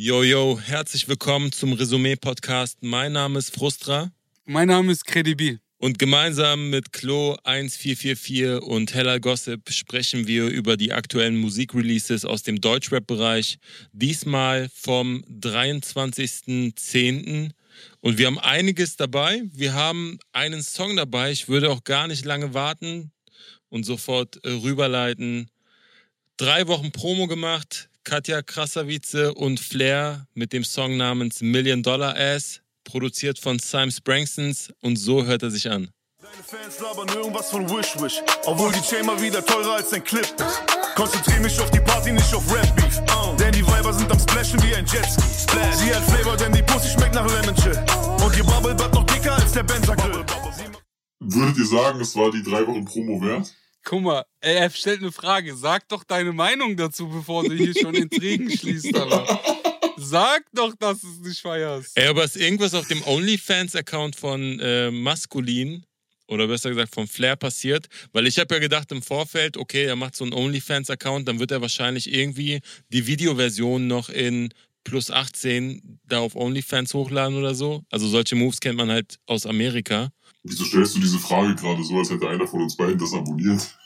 Jojo, herzlich willkommen zum Resümee-Podcast. Mein Name ist Frustra. Mein Name ist Credibil. Und gemeinsam mit Clo144444 und Hella Gossip sprechen wir über die aktuellen Musikreleases aus dem Deutschrap-Bereich. Diesmal vom 23.10. Und wir haben einiges dabei. Wir haben einen Song dabei. Ich würde auch gar nicht lange warten und sofort rüberleiten. 3 Wochen Promo gemacht. Katja Krasavice und Fler mit dem Song namens $1 Million Ass. Produziert von Symes Beats und so hört er sich an. Deine Fans labern irgendwas von Wish-Wish, obwohl die Chain mal wieder teurer als ein Clip ist. Konzentrier mich auf die Party, nicht auf Rap-Beef, denn die Weiber sind am Splashen wie ein Jetski. Sie hat Flavor, denn die Pussy schmeckt nach Lemon Chill und ihr Bubble-Butt noch dicker als der Benzakel. Würdet ihr sagen, es war die 3 Wochen Promo wert? Guck mal, ey, er stellt eine Frage. Sag doch deine Meinung dazu, bevor du hier schon Intrigen schließt, Alter. Sag doch, dass du es nicht feierst. Ey, aber ist irgendwas auf dem OnlyFans-Account von Maskulin oder besser gesagt von Fler passiert? Weil ich habe ja gedacht im Vorfeld, okay, er macht so einen OnlyFans-Account, dann wird er wahrscheinlich irgendwie die Videoversion noch in plus 18 da auf OnlyFans hochladen oder so. Also solche Moves kennt man halt aus Amerika. Wieso stellst du diese Frage gerade so, als hätte einer von uns beiden das abonniert?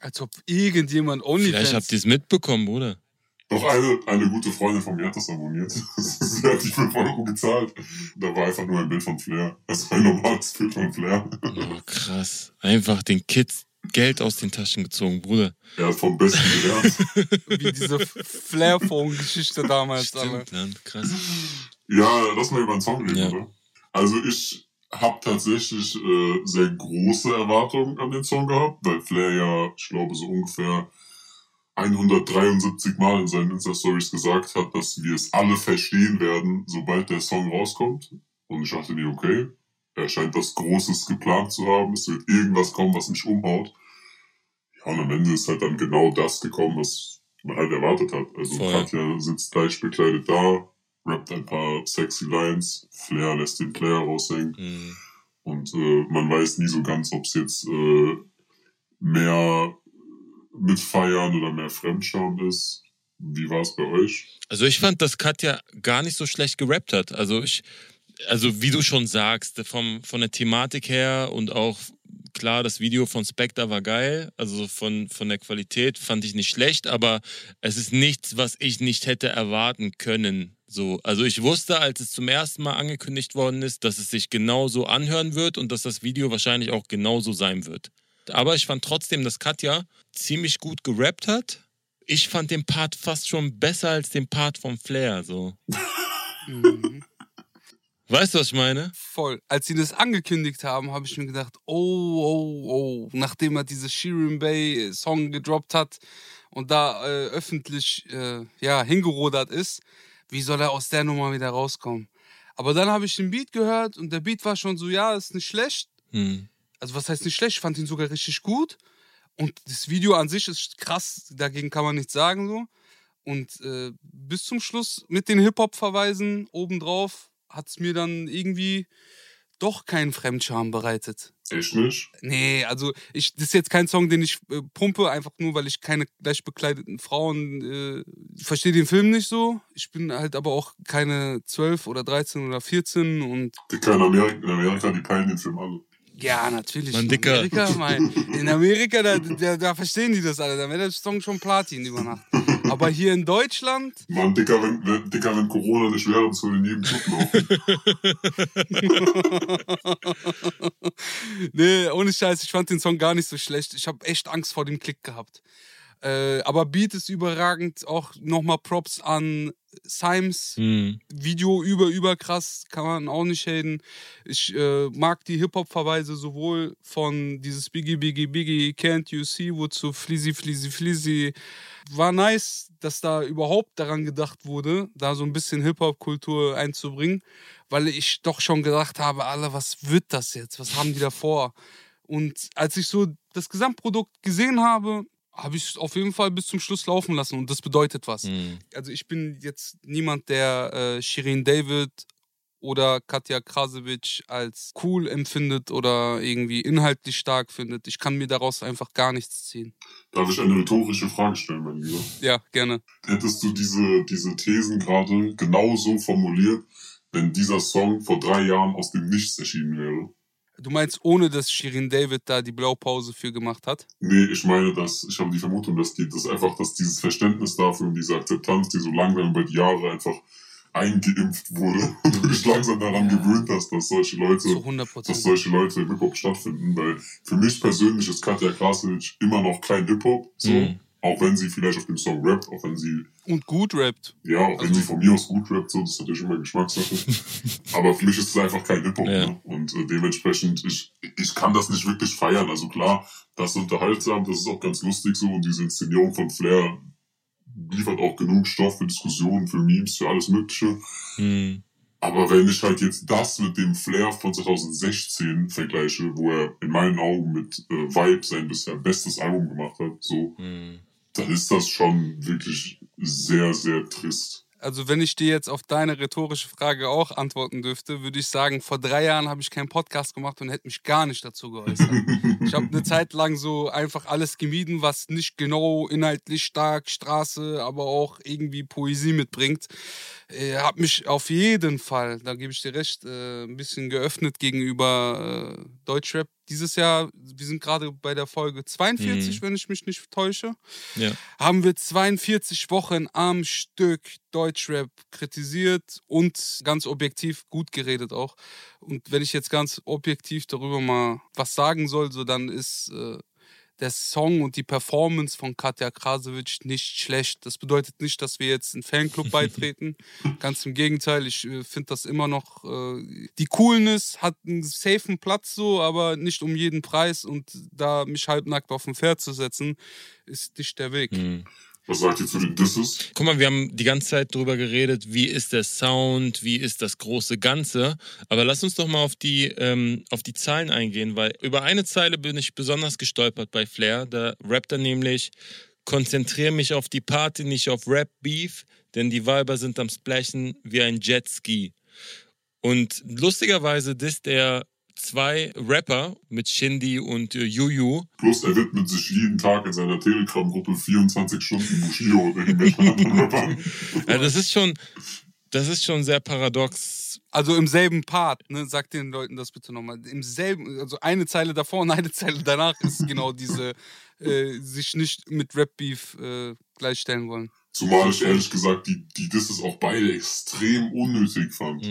Als ob irgendjemand OnlyFans... Vielleicht habt ihr es mitbekommen, Bruder. Doch eine gute Freundin von mir hat das abonniert. Sie hat die 5 Euro gezahlt. Da war einfach nur ein Bild von Fler. Das war ein normales Bild von Fler. Oh, krass. Einfach den Kids Geld aus den Taschen gezogen, Bruder. Ja, vom Besten gelernt. Wie diese Flair-Phone-Geschichte damals. Stimmt, Mann, krass. Ja, lass mal über einen Song reden, ja. Oder? Also ich habe tatsächlich sehr große Erwartungen an den Song gehabt, weil Fler ja, ich glaube, so ungefähr 173 Mal in seinen Insta-Stories gesagt hat, dass wir es alle verstehen werden, sobald der Song rauskommt. Und ich dachte mir, okay, er scheint was Großes geplant zu haben, es wird irgendwas kommen, was mich umhaut. Ja, und am Ende ist halt dann genau das gekommen, was man halt erwartet hat. Also voll. Katja sitzt leicht bekleidet da, rappt ein paar sexy Lines, Fler lässt den Player raushängen. Mhm. Und man weiß nie so ganz, ob es jetzt mehr mitfeiern oder mehr Fremdscham ist. Wie war es bei euch? Also ich fand, dass Katja gar nicht so schlecht gerappt hat. Also wie du schon sagst, von der Thematik her und auch klar, das Video von Spectre war geil. Also von der Qualität fand ich nicht schlecht, aber es ist nichts, was ich nicht hätte erwarten können. So, also ich wusste, als es zum ersten Mal angekündigt worden ist, dass es sich genauso anhören wird und dass das Video wahrscheinlich auch genauso sein wird. Aber ich fand trotzdem, dass Katja ziemlich gut gerappt hat. Ich fand den Part fast schon besser als den Part von Fler. So. Mhm. Weißt du, was ich meine? Voll. Als sie das angekündigt haben, habe ich mir gedacht, oh. Nachdem er diese Shirin Bay-Song gedroppt hat und da öffentlich hingerodert ist, wie soll er aus der Nummer wieder rauskommen? Aber dann habe ich den Beat gehört und der Beat war schon so, ja, ist nicht schlecht. Mhm. Also was heißt nicht schlecht, ich fand ihn sogar richtig gut. Und das Video an sich ist krass, dagegen kann man nichts sagen. So. Und bis zum Schluss mit den Hip-Hop-Verweisen obendrauf hat es mir dann irgendwie doch keinen Fremdscham bereitet. Echt nicht? Nee, also das ist jetzt kein Song, den ich pumpe, einfach nur, weil ich keine gleich bekleideten Frauen verstehe den Film nicht so. Ich bin halt aber auch keine 12 oder 13 oder 14 und... In Amerika, die peilen den Film alle. Ja, natürlich. In Amerika, da verstehen die das alle. Da wäre der Song schon Platin über Nacht. Aber hier in Deutschland... Mann, Dicker, wenn Corona nicht wäre, uns würde in jedem Club laufen. Nee, ohne Scheiß, ich fand den Song gar nicht so schlecht. Ich habe echt Angst vor dem Klick gehabt. Aber Beat ist überragend. Auch nochmal Props an Symes. Mhm. Video überkrass, kann man auch nicht haten. Ich mag die Hip-Hop-Verweise sowohl von dieses Biggie, Biggie, Biggie, Can't You See, wozu Fleezy, Fleezy, Fleezy. War nice, dass da überhaupt daran gedacht wurde, da so ein bisschen Hip-Hop-Kultur einzubringen, weil ich doch schon gedacht habe, Alter, was wird das jetzt? Was haben die da vor? Und als ich so das Gesamtprodukt gesehen habe ich es auf jeden Fall bis zum Schluss laufen lassen und das bedeutet was. Mhm. Also ich bin jetzt niemand, der Shirin David oder Katja Krasavice als cool empfindet oder irgendwie inhaltlich stark findet. Ich kann mir daraus einfach gar nichts ziehen. Darf ich eine rhetorische Frage stellen, mein Lieber? Ja, gerne. Hättest du diese Thesen gerade genauso formuliert, wenn dieser Song vor 3 Jahren aus dem Nichts erschienen wäre? Du meinst, ohne dass Shirin David da die Blaupause für gemacht hat? Nee, ich meine, ich habe die Vermutung, dass dieses Verständnis dafür und diese Akzeptanz, die so langsam über die Jahre einfach eingeimpft wurde und du dich langsam daran gewöhnt hast, dass solche Leute im Hip-Hop stattfinden. Weil für mich persönlich ist Katja Krasavice immer noch kein Hip-Hop, so. Auch wenn sie vielleicht auf dem Song rappt, auch wenn sie... Und gut rappt. Ja, auch wenn sie von mir aus gut rappt, so, das ist natürlich immer Geschmackssache. Aber für mich ist es einfach kein Hip-Hop. Ja. Ne? Und dementsprechend, ich kann das nicht wirklich feiern. Also klar, das ist unterhaltsam, das ist auch ganz lustig so. Und diese Inszenierung von Fler liefert auch genug Stoff für Diskussionen, für Memes, für alles Mögliche. Mhm. Aber wenn ich halt jetzt das mit dem Fler von 2016 vergleiche, wo er in meinen Augen mit Vibe sein bisher bestes Album gemacht hat, so, dann ist das schon wirklich sehr, sehr trist. Also wenn ich dir jetzt auf deine rhetorische Frage auch antworten dürfte, würde ich sagen, vor 3 Jahren habe ich keinen Podcast gemacht und hätte mich gar nicht dazu geäußert. Ich habe eine Zeit lang so einfach alles gemieden, was nicht genau inhaltlich stark Straße, aber auch irgendwie Poesie mitbringt. Habe mich auf jeden Fall, da gebe ich dir recht, ein bisschen geöffnet gegenüber Deutschrap. Dieses Jahr, wir sind gerade bei der Folge 42, wenn ich mich nicht täusche, haben wir 42 Wochen am Stück Deutschrap kritisiert und ganz objektiv gut geredet auch. Und wenn ich jetzt ganz objektiv darüber mal was sagen soll, so dann ist der Song und die Performance von Katja Krasavice nicht schlecht. Das bedeutet nicht, dass wir jetzt einen Fanclub beitreten. Ganz im Gegenteil, ich finde das immer noch... die Coolness hat einen safen Platz so, aber nicht um jeden Preis. Und da mich halbnackt auf ein Pferd zu setzen, ist nicht der Weg. Mhm. Was sagt ihr zu den Disses? Guck mal, wir haben die ganze Zeit drüber geredet, wie ist der Sound, wie ist das große Ganze. Aber lass uns doch mal auf die Zahlen eingehen, weil über eine Zeile bin ich besonders gestolpert bei Fler. Da rappt er nämlich, konzentriere mich auf die Party, nicht auf Rap-Beef, denn die Weiber sind am Splashen wie ein Jetski. Und lustigerweise disst er 2 Rapper mit Shindy und Juju. Plus er widmet sich jeden Tag in seiner Telegram-Gruppe 24 Stunden Bushido oder irgendwelchen anderen Rappern. Also das ist schon sehr paradox. Also im selben Part, ne, sag den Leuten das bitte nochmal. Im selben, also eine Zeile davor und eine Zeile danach ist genau diese, sich nicht mit Rap-Beef gleichstellen wollen. Zumal ich ehrlich gesagt die Disses auch beide extrem unnötig fand.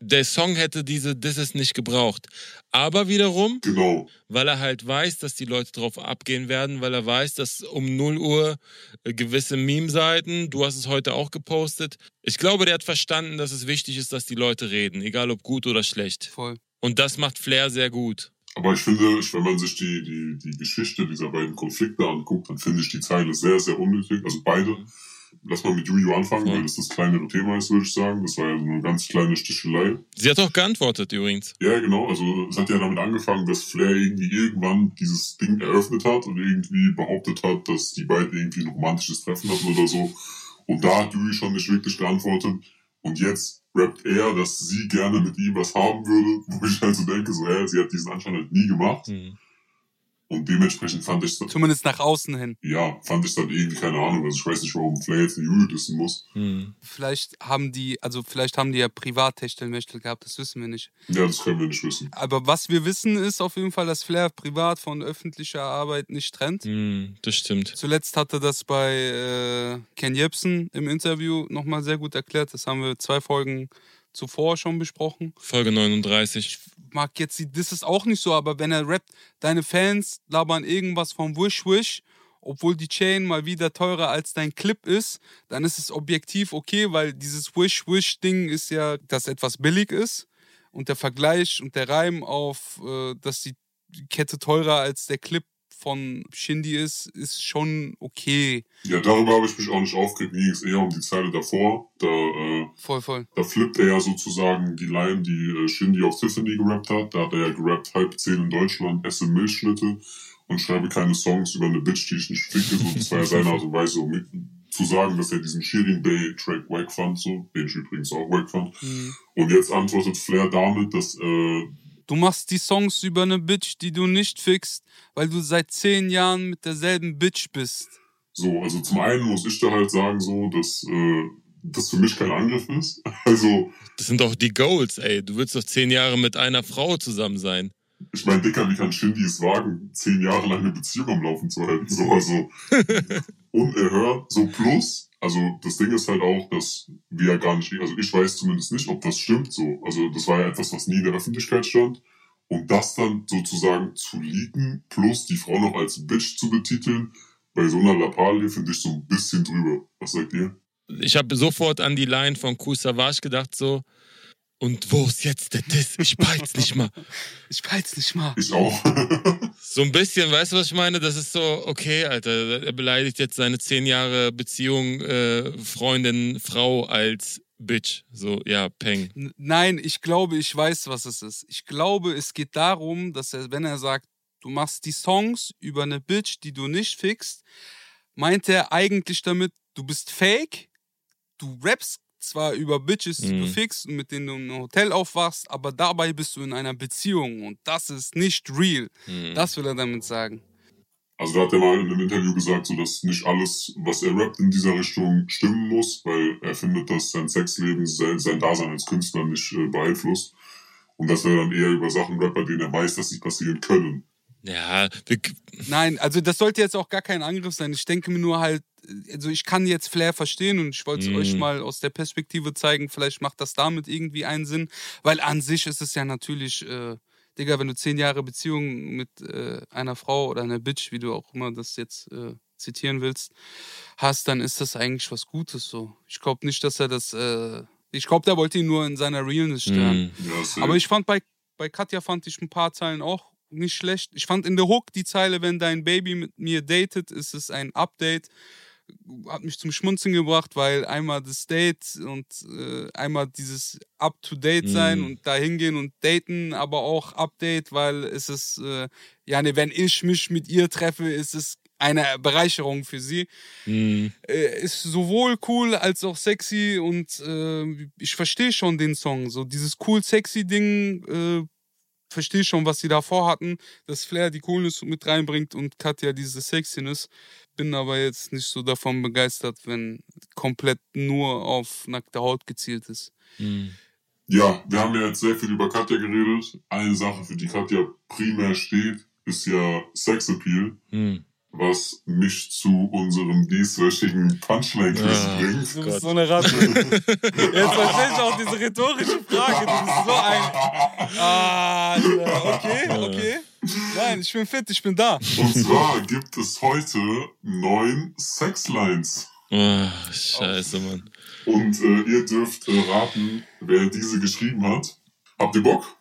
Der Song hätte diese Disses nicht gebraucht. Aber wiederum, genau, weil er halt weiß, dass die Leute drauf abgehen werden, weil er weiß, dass um 0 Uhr gewisse Meme-Seiten, du hast es heute auch gepostet, ich glaube, der hat verstanden, dass es wichtig ist, dass die Leute reden, egal ob gut oder schlecht. Voll. Und das macht Fler sehr gut. Aber ich finde, wenn man sich die Geschichte dieser beiden Konflikte anguckt, dann finde ich die Zeile sehr, sehr unnötig. Also beide. Lass mal mit Juju anfangen, weil das das kleinere Thema ist, würde ich sagen. Das war ja so eine ganz kleine Stichelei. Sie hat auch geantwortet übrigens. Ja, genau. Also es hat ja damit angefangen, dass Fler irgendwie irgendwann dieses Ding eröffnet hat und irgendwie behauptet hat, dass die beiden irgendwie ein romantisches Treffen hatten oder so. Und da hat Juju schon nicht wirklich geantwortet. Und jetzt rappt er, dass sie gerne mit ihm was haben würde, wo ich halt so denke, so, sie hat diesen Anschein halt nie gemacht. Und dementsprechend fand ich das... Zumindest nach außen hin. Ja, fand ich dann irgendwie, keine Ahnung. Also ich weiß nicht, warum Fler jetzt eine Juju dissen muss. Vielleicht haben die ja Privat-Techtelmechtel gehabt, das wissen wir nicht. Ja, das können wir nicht wissen. Aber was wir wissen ist auf jeden Fall, dass Fler privat von öffentlicher Arbeit nicht trennt. Das stimmt. Zuletzt hatte das bei Ken Jebsen im Interview nochmal sehr gut erklärt. Das haben wir 2 Folgen zuvor schon besprochen. Folge 39. Ich mag jetzt die Disses auch nicht so, aber wenn er rappt, deine Fans labern irgendwas von Wish Wish, obwohl die Chain mal wieder teurer als dein Clip ist, dann ist es objektiv okay, weil dieses Wish Wish Ding ist ja, dass etwas billig ist und der Vergleich und der Reim auf, dass die Kette teurer als der Clip von Shindy ist schon okay. Ja, darüber habe ich mich auch nicht aufgeregt. Mir ging es eher um die Zeile davor. Voll. Da flippt er ja sozusagen die Line, die Shindy auf Tiffany gerappt hat. Da hat er ja gerappt, 9:30 in Deutschland, esse Milchschnitte und schreibe keine Songs über eine Bitch, die ich nicht ficke. So, das war ja seine Art und Weise, um zu sagen, dass er diesen Shirin Bay-Track wack fand, so, den ich übrigens auch wack fand. Mhm. Und jetzt antwortet Fler damit, dass... du machst die Songs über eine Bitch, die du nicht fixt, weil du seit 10 Jahren mit derselben Bitch bist. So, also zum einen muss ich da halt sagen, so, dass... das für mich kein Angriff ist. Also, das sind doch die Goals, ey. Du willst doch 10 Jahre mit einer Frau zusammen sein. Ich meine, Dicker, wie kann Shindy es wagen, 10 Jahre lang eine Beziehung am Laufen zu halten? So, also unerhört. So plus, also das Ding ist halt auch, dass wir ja gar nicht, also ich weiß zumindest nicht, ob das stimmt. So. Also das war ja etwas, was nie in der Öffentlichkeit stand. Und das dann sozusagen zu leaken, plus die Frau noch als Bitch zu betiteln, bei so einer Lappalie finde ich so ein bisschen drüber. Was sagt ihr? Ich habe sofort an die Line von Kusavage gedacht, so, und wo ist jetzt der Diss? Ich peil's nicht mal. Ich auch. So ein bisschen, weißt du, was ich meine? Das ist so, okay, Alter, er beleidigt jetzt seine 10 Jahre Beziehung, Freundin, Frau als Bitch. So, ja, Peng. Nein, ich glaube, ich weiß, was es ist. Ich glaube, es geht darum, dass er, wenn er sagt, du machst die Songs über eine Bitch, die du nicht fixt, meint er eigentlich damit, du bist fake, du rappst zwar über Bitches, die du fixst und mit denen du im Hotel aufwachst, aber dabei bist du in einer Beziehung und das ist nicht real. Mhm. Das will er damit sagen. Also da hat er mal in einem Interview gesagt, so, dass nicht alles, was er rappt, in dieser Richtung stimmen muss, weil er findet, dass sein Sexleben sein Dasein als Künstler nicht beeinflusst und dass er dann eher über Sachen rappt, bei denen er weiß, dass sie passieren können. Ja, nein, also das sollte jetzt auch gar kein Angriff sein. Ich denke mir nur halt, also ich kann jetzt Flair verstehen und ich wollte es euch mal aus der Perspektive zeigen, vielleicht macht das damit irgendwie einen Sinn, weil an sich ist es ja natürlich, Digga, wenn du 10 Jahre Beziehung mit einer Frau oder einer Bitch, wie du auch immer das jetzt zitieren willst, hast, dann ist das eigentlich was Gutes so. Ich glaube nicht, dass er das, ich glaube, der wollte ihn nur in seiner Realness stören. Ja, aber ich fand bei Katja fand ich ein paar Zeilen auch nicht schlecht. Ich fand in der Hook die Zeile, wenn dein Baby mit mir datet, ist es ein Update. Hat mich zum Schmunzeln gebracht, weil einmal das Date und einmal dieses Up-to-Date sein und da hingehen und daten, aber auch Update, weil es ist, wenn ich mich mit ihr treffe, ist es eine Bereicherung für sie. Ist sowohl cool als auch sexy und ich verstehe schon den Song. So dieses cool-sexy-Ding, verstehe schon, was sie da vorhatten, dass Flair die Coolness mit reinbringt und Katja diese Sexiness. Bin aber jetzt nicht so davon begeistert, wenn komplett nur auf nackte Haut gezielt ist. Ja, wir haben ja jetzt sehr viel über Katja geredet. Eine Sache, für die Katja primär steht, ist ja Sexappeal, was mich zu unserem dieswöchigen Punchline-Quiz bringt. Du bist so eine Ratte. Jetzt verstehe ich auch diese rhetorische Frage. Du bist so ein... Okay. Nein, ich bin fit, ich bin da. Und zwar gibt es heute 9 Sexlines. Scheiße, Mann. Und ihr dürft raten, wer diese geschrieben hat. Habt ihr Bock?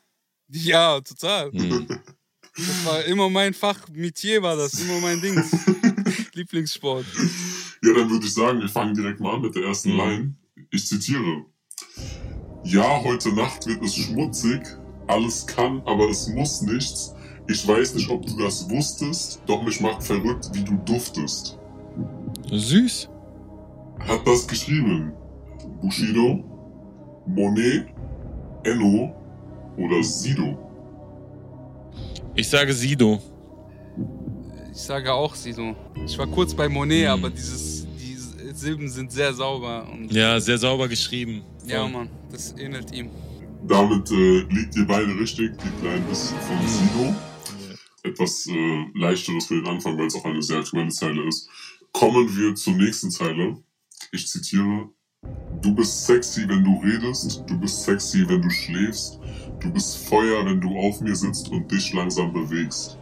Ja, total. Das war immer mein Fach, Metier war das, immer mein Ding. Lieblingssport. Ja, dann würde ich sagen, wir fangen direkt mal an mit der ersten Line. Ich zitiere. Ja, heute Nacht wird es schmutzig. Alles kann, aber es muss nichts. Ich weiß nicht, ob du das wusstest, doch mich macht verrückt, wie du duftest. Süß. Hat das geschrieben Bushido, Monet, Enno oder Sido? Ich sage Sido. Ich sage auch Sido. Ich war kurz bei Monet, aber die Silben sind sehr sauber. Und ja, sehr sauber geschrieben. Ja, Mann, das ähnelt ihm. Damit liegt ihr beide richtig. Die Line ist von Sido. Etwas leichteres für den Anfang, weil es auch eine sehr aktuelle Zeile ist. Kommen wir zur nächsten Zeile. Ich zitiere. Du bist sexy, wenn du redest. Du bist sexy, wenn du schläfst. Du bist Feuer, wenn du auf mir sitzt und dich langsam bewegst.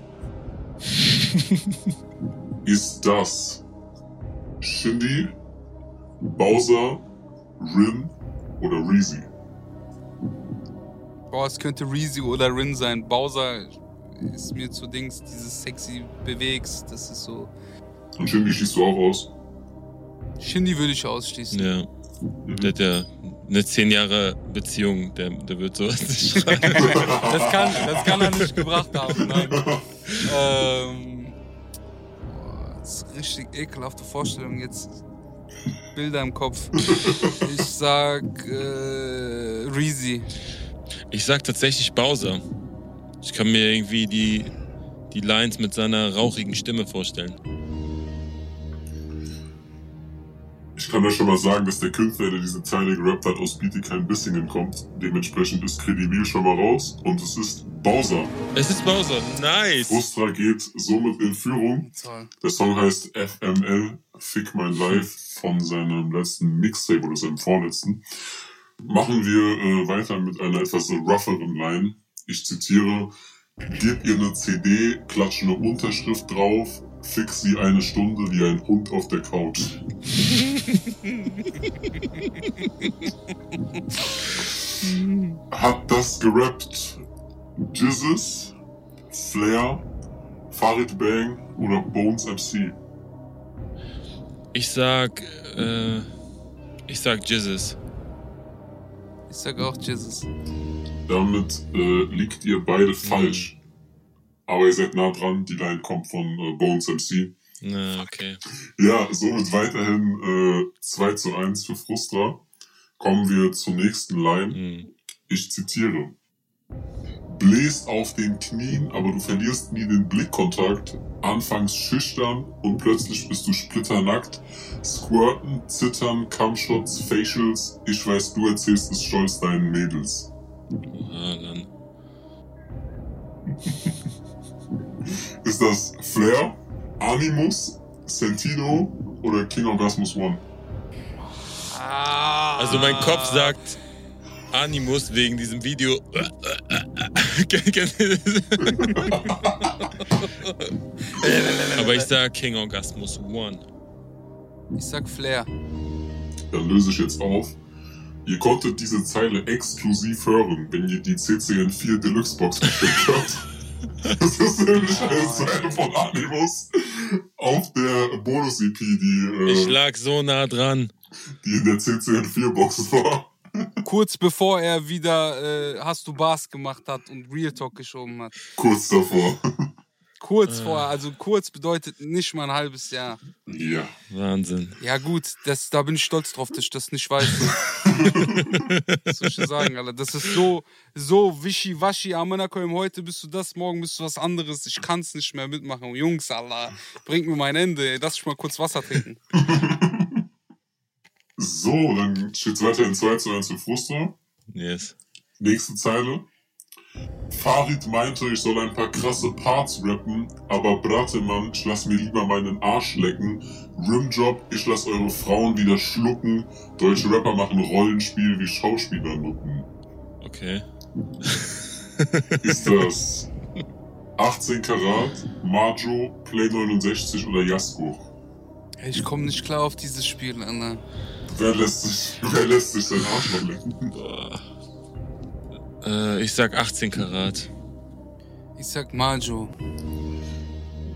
Ist das Shindy, Bowser, Rin oder Reezy? Boah, es könnte Reezy oder Rin sein. Bowser ist mir zu Dings, dieses sexy bewegst, das ist so... Und Shindy schießt du auch aus? Shindy würde ich ausschließen. Ja. Der hat ja eine 10 Jahre Beziehung, der wird sowas nicht schreiben. das kann er nicht gebracht haben, nein. Das ist eine richtig ekelhafte Vorstellung jetzt. Bilder im Kopf. Ich sag Reezy. Ich sag tatsächlich Bowser. Ich kann mir irgendwie die Lines mit seiner rauchigen Stimme vorstellen. Ich kann ja schon mal sagen, dass der Künstler, der diese Zeile gerappt hat, aus Bietigheim-Bissingen kommt. Dementsprechend ist Credibil schon mal raus und es ist Bowser. Es ist Bowser, nice! Frustra geht somit in Führung. Toll. Der Song heißt FML, Fick Mein Life, von seinem letzten Mixtape oder seinem vorletzten. Machen wir weiter mit einer etwas rougheren Line. Ich zitiere: Gebt ihr eine CD, klatscht eine Unterschrift drauf, fix sie eine Stunde wie ein Hund auf der Couch. Hat das gerappt Jesus, Fler, Farid Bang oder Bonez MC? Ich sag Jesus. Ich sag auch Jesus. Damit liegt ihr beide falsch. Aber ihr seid nah dran, die Line kommt von Bonez MC. Na, okay. Ja, somit weiterhin 2:1 für Frustra. Kommen wir zur nächsten Line. Ich zitiere: Bläst auf den Knien, aber du verlierst nie den Blickkontakt. Anfangs schüchtern und plötzlich bist du splitternackt. Squirten, zittern, Cumshots, Facials. Ich weiß, du erzählst es stolz deinen Mädels. Ah, dann. Ist das Flair, Animus, Sentino oder King Orgasmus One? Also mein Kopf sagt Animus wegen diesem Video. Aber ich sag King Orgasmus One. Ich sag Flair. Dann löse ich jetzt auf. Ihr konntet diese Zeile exklusiv hören, wenn ihr die CCN4 Deluxe Box bestellt habt. Das ist nämlich eine Zeile von Animus auf der Bonus-EP, die... ich lag so nah dran. Die in der CCN4 Box war. Kurz bevor er wieder Hast du Bars gemacht hat und Real Talk geschoben hat. Kurz davor. Kurz vorher, also kurz bedeutet nicht mal ein halbes Jahr. Ja. Wahnsinn. Ja gut, da bin ich stolz drauf, dass ich das nicht weiß. Was soll ich sagen, Alter? Das ist so wischiwaschi, Amanakoim, heute bist du das, morgen bist du was anderes, ich kann's nicht mehr mitmachen. Jungs, Alter, bringt mir mein Ende, ey. Lass ich mal kurz Wasser trinken. So, dann steht's weiter in 2:1 für Frustra. Yes. Nächste Zeile. Farid meinte, ich soll ein paar krasse Parts rappen, aber Bratemann, ich lass mir lieber meinen Arsch lecken. Rimjob, ich lass eure Frauen wieder schlucken. Deutsche Rapper machen Rollenspiel wie Schauspieler nucken. Okay. Ist das 18 Karat, Majo, Play 69 oder Jasko? Ich komme nicht klar auf dieses Spiel, Anna. Wer lässt sich seinen Arsch noch lecken? Ich sag 18 Karat. Ich sag Majo.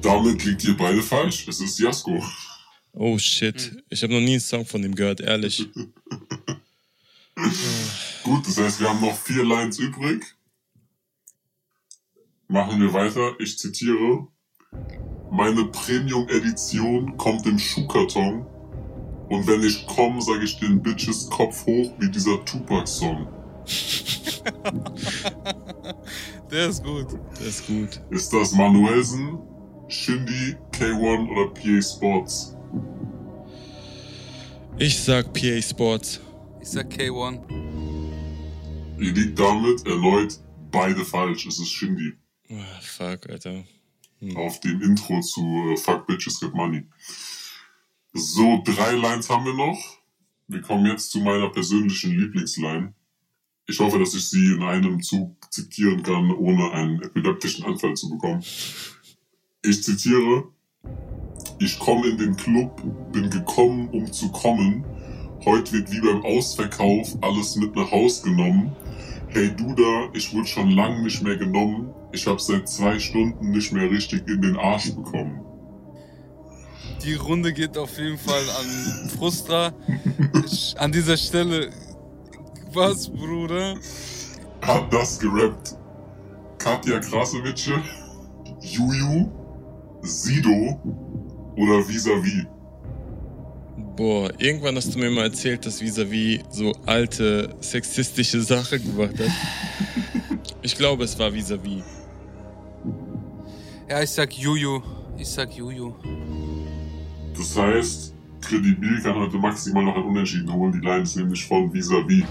Damit liegt ihr beide falsch. Es ist Jasko. Oh shit. Ich habe noch nie einen Song von dem gehört, ehrlich. Gut, das heißt, wir haben noch 4 Lines übrig. Machen wir weiter. Ich zitiere: Meine Premium-Edition kommt im Schuhkarton. Und wenn ich komme, sage ich den Bitches Kopf hoch wie dieser Tupac-Song. Der ist gut. Ist das Manuelsen, Shindy, K1 oder PA Sports? Ich sag PA Sports. Ich sag K1. Ihr liegt damit erneut beide falsch. Es ist Shindy. Oh, fuck, Alter. Auf dem Intro zu Fuck Bitches Get Money. So, 3 Lines haben wir noch. Wir kommen jetzt zu meiner persönlichen Lieblingsline. Ich hoffe, dass ich sie in einem Zug zitieren kann, ohne einen epileptischen Anfall zu bekommen. Ich zitiere: Ich komme in den Club, bin gekommen, um zu kommen. Heute wird wie beim Ausverkauf alles mit nach Haus genommen. Hey du da, ich wurde schon lange nicht mehr genommen. Ich habe seit 2 Stunden nicht mehr richtig in den Arsch bekommen. Die Runde geht auf jeden Fall an Frustra. An dieser Stelle... Was, Bruder? Hat das gerappt Katja Krasavice, Juju, Sido oder Visa Vie? Boah, irgendwann hast du mir mal erzählt, dass Visa Vie so alte, sexistische Sachen gemacht hat. Ich glaube, es war Visa Vie. Ja, ich sag Juju. Das heißt, Credibil kann heute maximal noch ein Unentschieden holen. Die Lions nämlich von Visa Vie.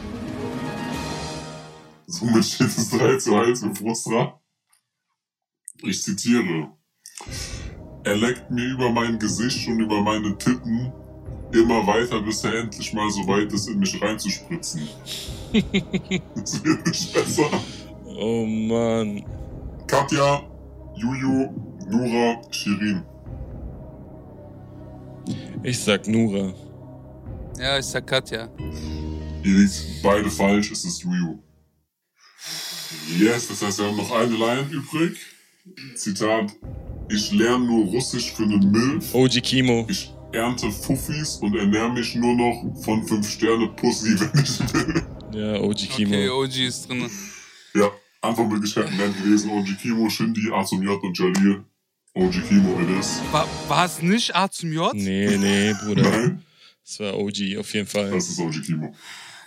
Somit steht es 3:1 für Frustra. Ich zitiere. Er leckt mir über mein Gesicht und über meine Tippen immer weiter, bis er endlich mal so weit ist, in mich reinzuspritzen. Das wird nicht besser. Oh Mann. Katja, Juju, Nura, Shirin. Ich sag Nura. Ja, ich sag Katja. Ihr liegt beide falsch, es ist Juju. Yes, das heißt, wir haben noch eine Line übrig. Zitat. Ich lerne nur Russisch für einen Milf. OG Kimo. Ich ernte Fuffis und ernähre mich nur noch von 5-Sterne-Pussy, wenn ich will. Ja, OG Kimo. Okay, OG ist drin. Ja, Antwortmöglichkeiten werden gewesen. OG Kimo, Shindy, A zum J und Jalil. OG Kimo, it is. War es nicht A zum J? Nee, Bruder. Nein. Es war OG, auf jeden Fall. Das ist OG Kimo.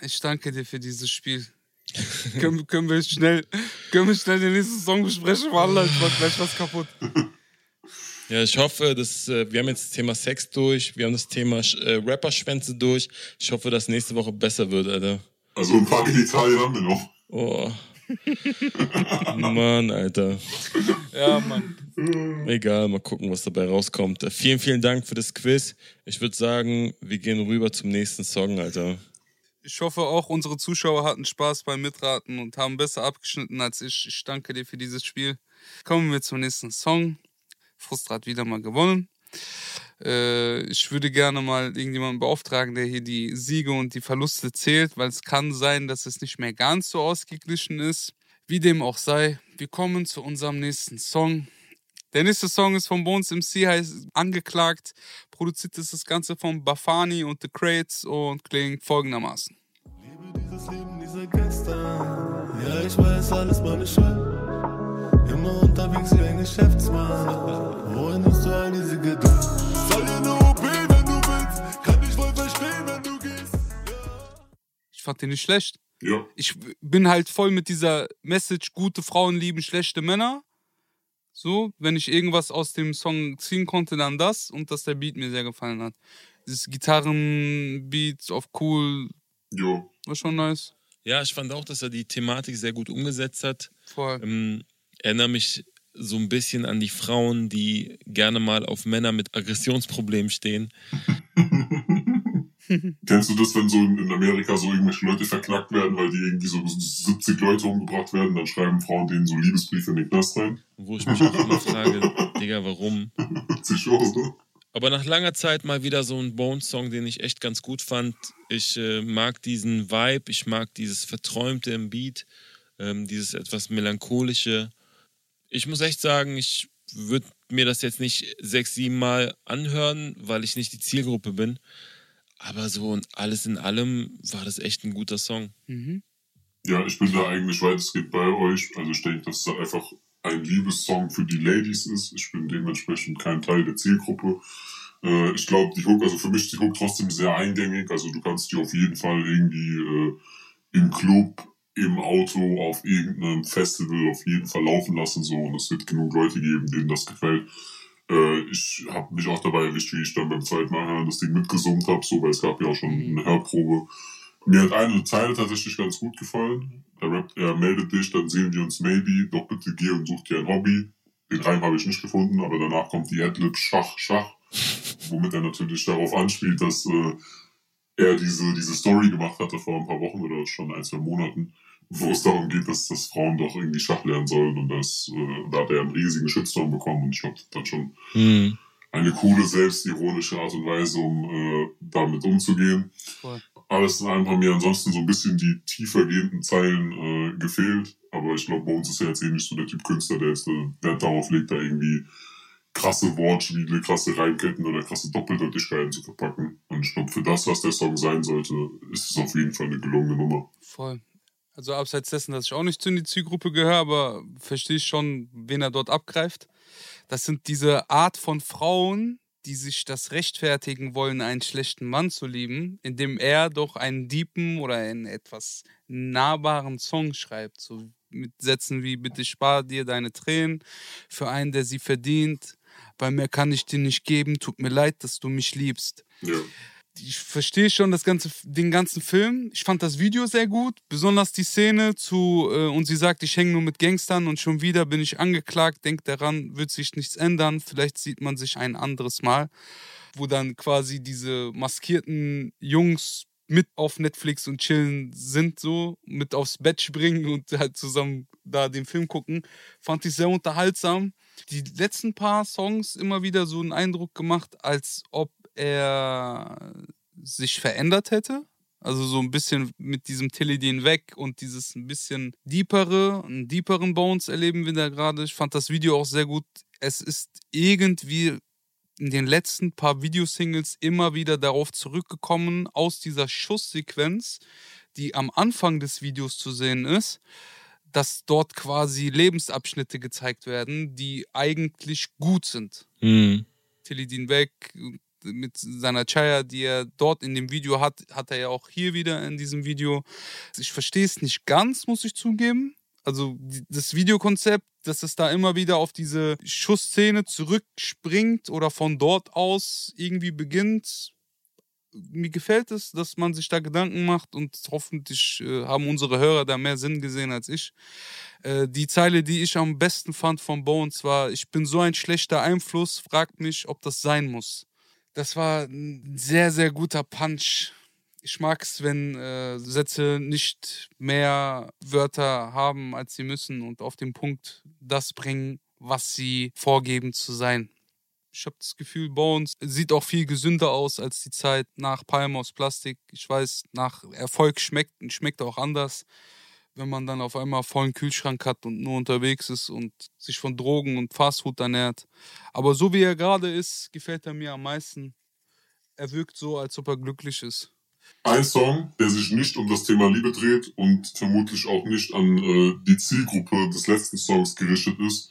Ich danke dir für dieses Spiel. Können wir schnell den nächsten Song besprechen? Wallah, ich mach gleich was kaputt. Ja, ich hoffe, dass wir haben jetzt das Thema Sex durch, wir haben das Thema Rapperschwänze durch. Ich hoffe, dass nächste Woche besser wird, Alter. Also ein paar Genitalien haben wir noch. Oh. Mann, Alter. Ja, Mann. Egal, mal gucken, was dabei rauskommt. Vielen, vielen Dank für das Quiz. Ich würde sagen, wir gehen rüber zum nächsten Song, Alter. Ich hoffe auch, unsere Zuschauer hatten Spaß beim Mitraten und haben besser abgeschnitten als ich. Ich danke dir für dieses Spiel. Kommen wir zum nächsten Song. Frustra hat wieder mal gewonnen. Ich würde gerne mal irgendjemanden beauftragen, der hier die Siege und die Verluste zählt, weil es kann sein, dass es nicht mehr ganz so ausgeglichen ist. Wie dem auch sei, wir kommen zu unserem nächsten Song. Der nächste Song ist von Bonez MC, heißt Angeklagt. Produziert ist das Ganze von Bafani und The Crates und klingt folgendermaßen. Liebe dieses Leben, diese Gangster. Ja, ich weiß, alles meine Schuld. Immer unterwegs wie ein Geschäftsmann. Wohin hast du all diese Gedanken? Soll dir nur OP, wenn du willst. Kann dich wohl verstehen, wenn du gehst. Ich fand den nicht schlecht. Ja. Ich bin halt voll mit dieser Message, gute Frauen lieben schlechte Männer. So, wenn ich irgendwas aus dem Song ziehen konnte, dann das. Und dass der Beat mir sehr gefallen hat. Dieses Gitarrenbeat auf cool. Jo. War schon nice. Ja, ich fand auch, dass er die Thematik sehr gut umgesetzt hat. Voll. Erinnere mich so ein bisschen an die Frauen, die gerne mal auf Männer mit Aggressionsproblemen stehen. Kennst du das, wenn so in Amerika so irgendwelche Leute verknackt werden, weil die irgendwie so 70 Leute umgebracht werden, dann schreiben Frauen denen so Liebesbriefe in den Knast rein? Wo ich mich auch immer frage, Digga, warum? Aber nach langer Zeit mal wieder so ein Bones-Song, den ich echt ganz gut fand. Ich mag diesen Vibe, ich mag dieses Verträumte im Beat, dieses etwas Melancholische. Ich muss echt sagen, ich würde mir das jetzt nicht 6-7 Mal anhören, weil ich nicht die Zielgruppe bin. Aber so und alles in allem war das echt ein guter Song. Mhm. Ja, ich bin da eigentlich weitestgehend bei euch. Also ich denke, dass da einfach ein Liebessong für die Ladies ist. Ich bin dementsprechend kein Teil der Zielgruppe. Ich glaube, die Hook, also für mich ist die Hook trotzdem sehr eingängig. Also du kannst die auf jeden Fall irgendwie im Club, im Auto, auf irgendeinem Festival auf jeden Fall laufen lassen, so, und es wird genug Leute geben, denen das gefällt. Ich habe mich auch dabei erwischt, wie ich dann beim zweiten Mal das Ding mitgesummt habe, so, weil es gab ja auch schon eine Hörprobe. Mir hat eine Zeile tatsächlich ganz gut gefallen. Da rappt er, melde dich, dann sehen wir uns maybe, doch bitte geh und such dir ein Hobby. Den Reim habe ich nicht gefunden, aber danach kommt die Adlib Schach, Schach, womit er natürlich darauf anspielt, dass er diese Story gemacht hatte vor ein paar Wochen oder schon 1-2 Monaten, wo es darum geht, dass Frauen doch irgendwie Schach lernen sollen, und da hat er einen riesigen Shitstorm bekommen, und ich glaube, das dann schon eine coole, selbstironische Art und Weise, um damit umzugehen. Cool. Alles in allem haben mir ansonsten so ein bisschen die tiefergehenden Zeilen gefehlt, aber ich glaube, bei uns ist ja jetzt eh nicht so der Typ Künstler, der jetzt Wert darauf legt, da irgendwie krasse Wortspiele, krasse Reimketten oder krasse Doppeldeutigkeiten zu verpacken. Und ich glaube, für das, was der Song sein sollte, ist es auf jeden Fall eine gelungene Nummer. Voll. Also abseits dessen, dass ich auch nicht zu in die Zielgruppe gehöre, aber verstehe ich schon, wen er dort abgreift. Das sind diese Art von Frauen, die sich das rechtfertigen wollen, einen schlechten Mann zu lieben, indem er doch einen deepen oder einen etwas nahbaren Song schreibt. So mit Sätzen wie, bitte spar dir deine Tränen für einen, der sie verdient, weil mehr kann ich dir nicht geben, tut mir leid, dass du mich liebst. Ja. Ich verstehe schon das ganze, den ganzen Film. Ich fand das Video sehr gut, besonders die Szene zu und sie sagt, ich hänge nur mit Gangstern und schon wieder bin ich angeklagt, denkt daran, wird sich nichts ändern, vielleicht sieht man sich ein anderes Mal. Wo dann quasi diese maskierten Jungs mit auf Netflix und chillen sind, so mit aufs Bett springen und halt zusammen da den Film gucken. Fand ich sehr unterhaltsam. Die letzten paar Songs immer wieder so einen Eindruck gemacht, als ob er sich verändert hätte. Also so ein bisschen mit diesem Teledin weg und dieses ein bisschen deepere, einen deeperen Bones erleben wir da gerade. Ich fand das Video auch sehr gut. Es ist irgendwie in den letzten paar Videosingles immer wieder darauf zurückgekommen, aus dieser Schusssequenz, die am Anfang des Videos zu sehen ist, dass dort quasi Lebensabschnitte gezeigt werden, die eigentlich gut sind. Mhm. Teledin weg, mit seiner Chaya, die er dort in dem Video hat, hat er ja auch hier wieder in diesem Video. Ich verstehe es nicht ganz, muss ich zugeben. Also das Videokonzept, dass es da immer wieder auf diese Schussszene zurückspringt oder von dort aus irgendwie beginnt. Mir gefällt es, dass man sich da Gedanken macht und hoffentlich haben unsere Hörer da mehr Sinn gesehen als ich. Die Zeile, die ich am besten fand von Bonez war, ich bin so ein schlechter Einfluss, fragt mich, ob das sein muss. Das war ein sehr, sehr guter Punch. Ich mag es, wenn Sätze nicht mehr Wörter haben, als sie müssen und auf den Punkt das bringen, was sie vorgeben zu sein. Ich habe das Gefühl, Bonez sieht auch viel gesünder aus als die Zeit nach Palm aus Plastik. Ich weiß, nach Erfolg schmeckt auch anders, wenn man dann auf einmal vollen Kühlschrank hat und nur unterwegs ist und sich von Drogen und Fastfood ernährt. Aber so wie er gerade ist, gefällt er mir am meisten. Er wirkt so, als ob er glücklich ist. Ein Song, der sich nicht um das Thema Liebe dreht und vermutlich auch nicht an die Zielgruppe des letzten Songs gerichtet ist,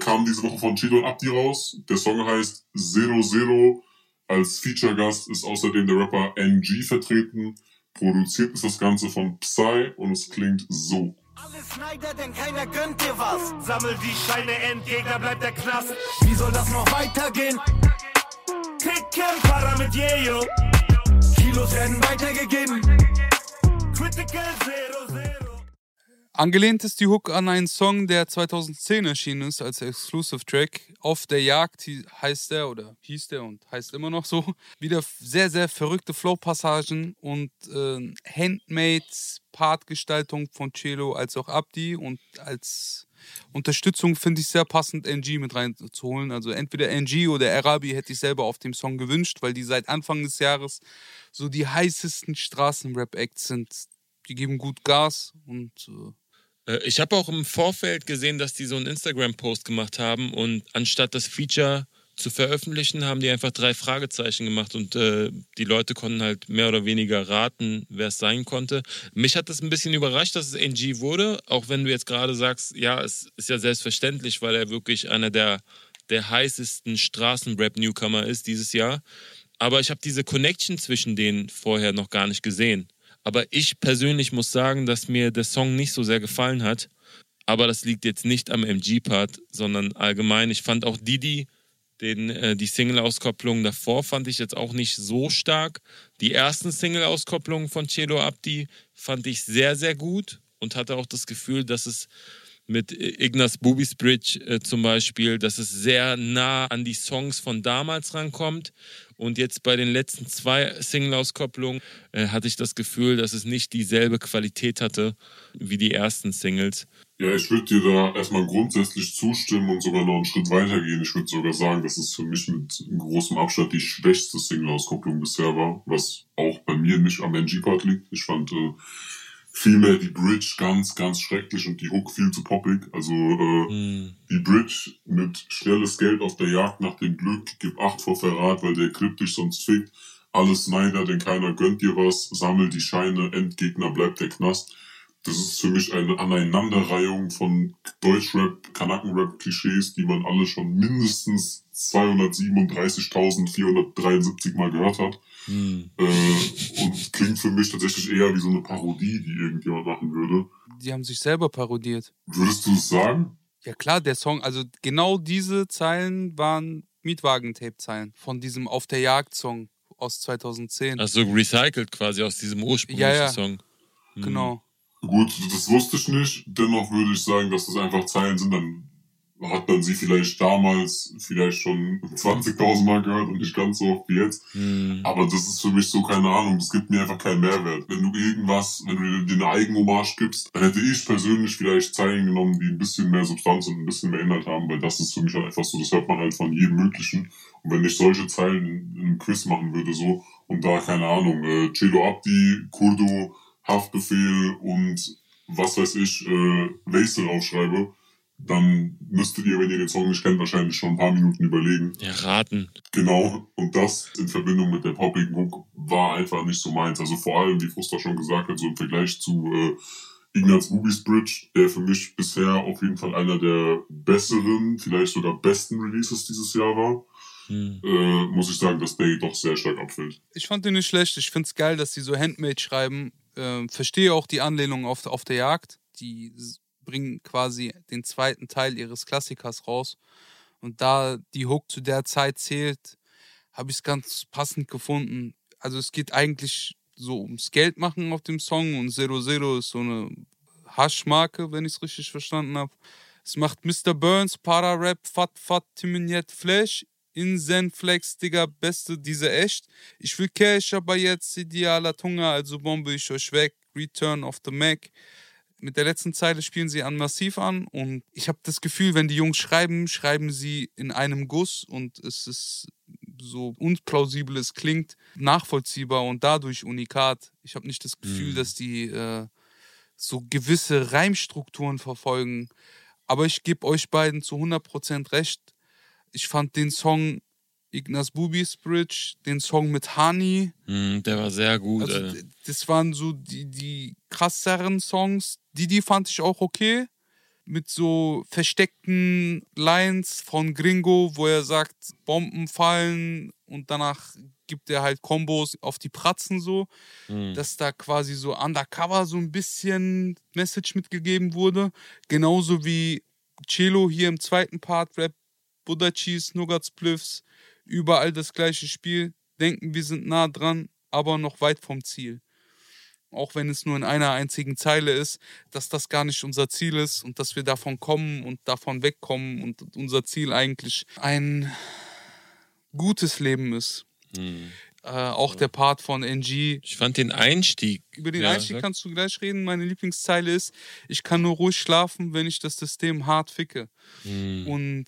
kam diese Woche von Ćelo und Abdi raus. Der Song heißt 00. Als Feature-Gast ist außerdem der Rapper NG vertreten. Produziert ist das Ganze von Psy und es klingt so. Alles Neider, denn keiner gönnt dir was. Sammel die Scheine, Endgegner bleibt der Knast. Wie soll das noch weitergehen? Kicken, Para mit Jejo. Kilos werden weitergegeben. Critical 00. Angelehnt ist die Hook an einen Song, der 2010 erschienen ist als Exclusive Track. Auf der Jagd heißt der oder hieß der und heißt immer noch so. Wieder sehr, sehr verrückte Flow-Passagen und Handmade-Part-Gestaltung von Ćelo als auch Abdi. Und als Unterstützung finde ich sehr passend, NG mit reinzuholen. Also entweder NG oder Arabi hätte ich selber auf dem Song gewünscht, weil die seit Anfang des Jahres so die heißesten Straßenrap-Acts sind. Die geben gut Gas und ich habe auch im Vorfeld gesehen, dass die so einen Instagram-Post gemacht haben und anstatt das Feature zu veröffentlichen, haben die einfach 3 Fragezeichen gemacht und die Leute konnten halt mehr oder weniger raten, wer es sein konnte. Mich hat das ein bisschen überrascht, dass es NG wurde, auch wenn du jetzt gerade sagst, ja, es ist ja selbstverständlich, weil er wirklich einer der heißesten Straßenrap-Newcomer ist dieses Jahr. Aber ich habe diese Connection zwischen denen vorher noch gar nicht gesehen. Aber ich persönlich muss sagen, dass mir der Song nicht so sehr gefallen hat. Aber das liegt jetzt nicht am MG-Part, sondern allgemein. Ich fand auch Didi, die Single-Auskopplung davor, fand ich jetzt auch nicht so stark. Die ersten Single-Auskopplungen von Ćelo Abdi fand ich sehr, sehr gut und hatte auch das Gefühl, dass es mit Ignaz Boobies Bridge zum Beispiel, dass es sehr nah an die Songs von damals rankommt. Und jetzt bei den letzten 2 Single-Auskopplungen hatte ich das Gefühl, dass es nicht dieselbe Qualität hatte wie die ersten Singles. Ja, ich würde dir da erstmal grundsätzlich zustimmen und sogar noch einen Schritt weitergehen. Ich würde sogar sagen, dass es für mich mit großem Abstand die schwächste Single-Auskopplung bisher war, was auch bei mir nicht am NG-Part liegt. Ich fand vielmehr die Bridge ganz, ganz schrecklich und die Hook viel zu poppig. Also die Bridge mit schnelles Geld auf der Jagd nach dem Glück, gib 8 vor Verrat, weil der Clip dich sonst fickt. Alles Neider, denn keiner gönnt dir was. Sammel die Scheine, Endgegner bleibt der Knast. Das ist für mich eine Aneinanderreihung von Deutschrap, Kanakenrap-Klischees, die man alle schon mindestens 237.473 Mal gehört hat. Hm. Und klingt für mich tatsächlich eher wie so eine Parodie, die irgendjemand machen würde. Die haben sich selber parodiert. Würdest du es sagen? Ja klar, der Song, also genau diese Zeilen waren Mietwagen-Tape-Zeilen von diesem Auf der Jagd-Song aus 2010. Also recycelt quasi aus diesem ursprünglichen Song. Hm. Genau. Gut, das wusste ich nicht. Dennoch würde ich sagen, dass das einfach Zeilen sind. Dann hat man sie vielleicht damals schon 20.000 Mal gehört und nicht ganz so oft wie jetzt. Mhm. Aber das ist für mich so, keine Ahnung, das gibt mir einfach keinen Mehrwert. Wenn du dir eine Eigenhommage gibst, dann hätte ich persönlich vielleicht Zeilen genommen, die ein bisschen mehr Substanz und ein bisschen mehr Inhalt haben, weil das ist für mich halt einfach so, das hört man halt von jedem Möglichen. Und wenn ich solche Zeilen in einem Quiz machen würde, so, und da, keine Ahnung, Ćelo Abdi, Kurdo, Haftbefehl und was weiß ich, Wastel aufschreibe, dann müsstet ihr, wenn ihr den Song nicht kennt, wahrscheinlich schon ein paar Minuten überlegen. Ja, raten. Genau, und das in Verbindung mit der poppigen Hook war einfach nicht so meins. Also vor allem, wie Frustra schon gesagt hat, so im Vergleich zu Ignaz Bubis Bridge, der für mich bisher auf jeden Fall einer der besseren, vielleicht sogar besten Releases dieses Jahr war. Hm. Muss ich sagen, dass der doch sehr stark abfällt. Ich fand den nicht schlecht. Ich find's geil, dass die so Handmade schreiben. Verstehe auch die Anlehnung auf der Jagd. Die bringen quasi den zweiten Teil ihres Klassikers raus. Und da die Hook zu der Zeit zählt, habe ich es ganz passend gefunden. Also es geht eigentlich so ums Geld machen auf dem Song. Und 00 ist so eine Haschmarke, wenn ich es richtig verstanden habe. Es macht Mr. Burns, Para-Rap, Fat, Timinette, Flash, Insenflex, Digga, Beste, diese echt. Ich will Cash, aber jetzt idealer Tunga, also bombe ich euch weg. Return of the Mac. Mit der letzten Zeile spielen sie an Massiv an und ich habe das Gefühl, wenn die Jungs schreiben, schreiben sie in einem Guss und es ist so unplausibel, es klingt nachvollziehbar und dadurch unikat. Ich habe nicht das Gefühl, dass die so gewisse Reimstrukturen verfolgen, aber ich gebe euch beiden zu 100% recht. Ich fand den Song Ignaz Bubis Bridge, den Song mit Hani. Der war sehr gut. Also, das waren so die krasseren Songs. Die fand ich auch okay. Mit so versteckten Lines von Gringo, wo er sagt, Bomben fallen und danach gibt er halt Kombos auf die Pratzen so. Dass da quasi so undercover so ein bisschen Message mitgegeben wurde. Genauso wie Ćelo hier im zweiten Part Rap. Buddha Cheese, Nuggets, Plüffs, überall das gleiche Spiel. Denken, wir sind nah dran, aber noch weit vom Ziel. Auch wenn es nur in einer einzigen Zeile ist, dass das gar nicht unser Ziel ist und dass wir davon kommen und davon wegkommen und unser Ziel eigentlich ein gutes Leben ist. Mhm. Auch der Part von NG. Ich fand den Einstieg. Über den Einstieg kannst du gleich reden. Meine Lieblingszeile ist, ich kann nur ruhig schlafen, wenn ich das System hart ficke. Und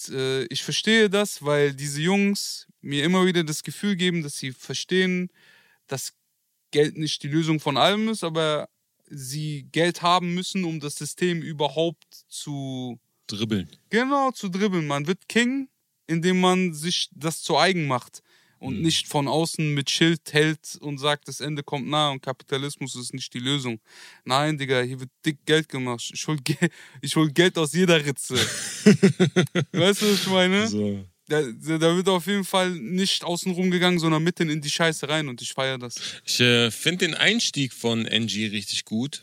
ich verstehe das, weil diese Jungs mir immer wieder das Gefühl geben, dass sie verstehen, dass Geld nicht die Lösung von allem ist, aber sie Geld haben müssen, um das System überhaupt zu dribbeln. Genau, zu dribbeln. Man wird King, indem man sich das zu eigen macht. Und nicht von außen mit Schild hält und sagt, das Ende kommt nahe und Kapitalismus ist nicht die Lösung. Nein, Digga, hier wird dick Geld gemacht. Ich hol Geld aus jeder Ritze. Weißt du, was ich meine? So. Da wird auf jeden Fall nicht außen rumgegangen, sondern mitten in die Scheiße rein und ich feiere das. Ich finde den Einstieg von NG richtig gut.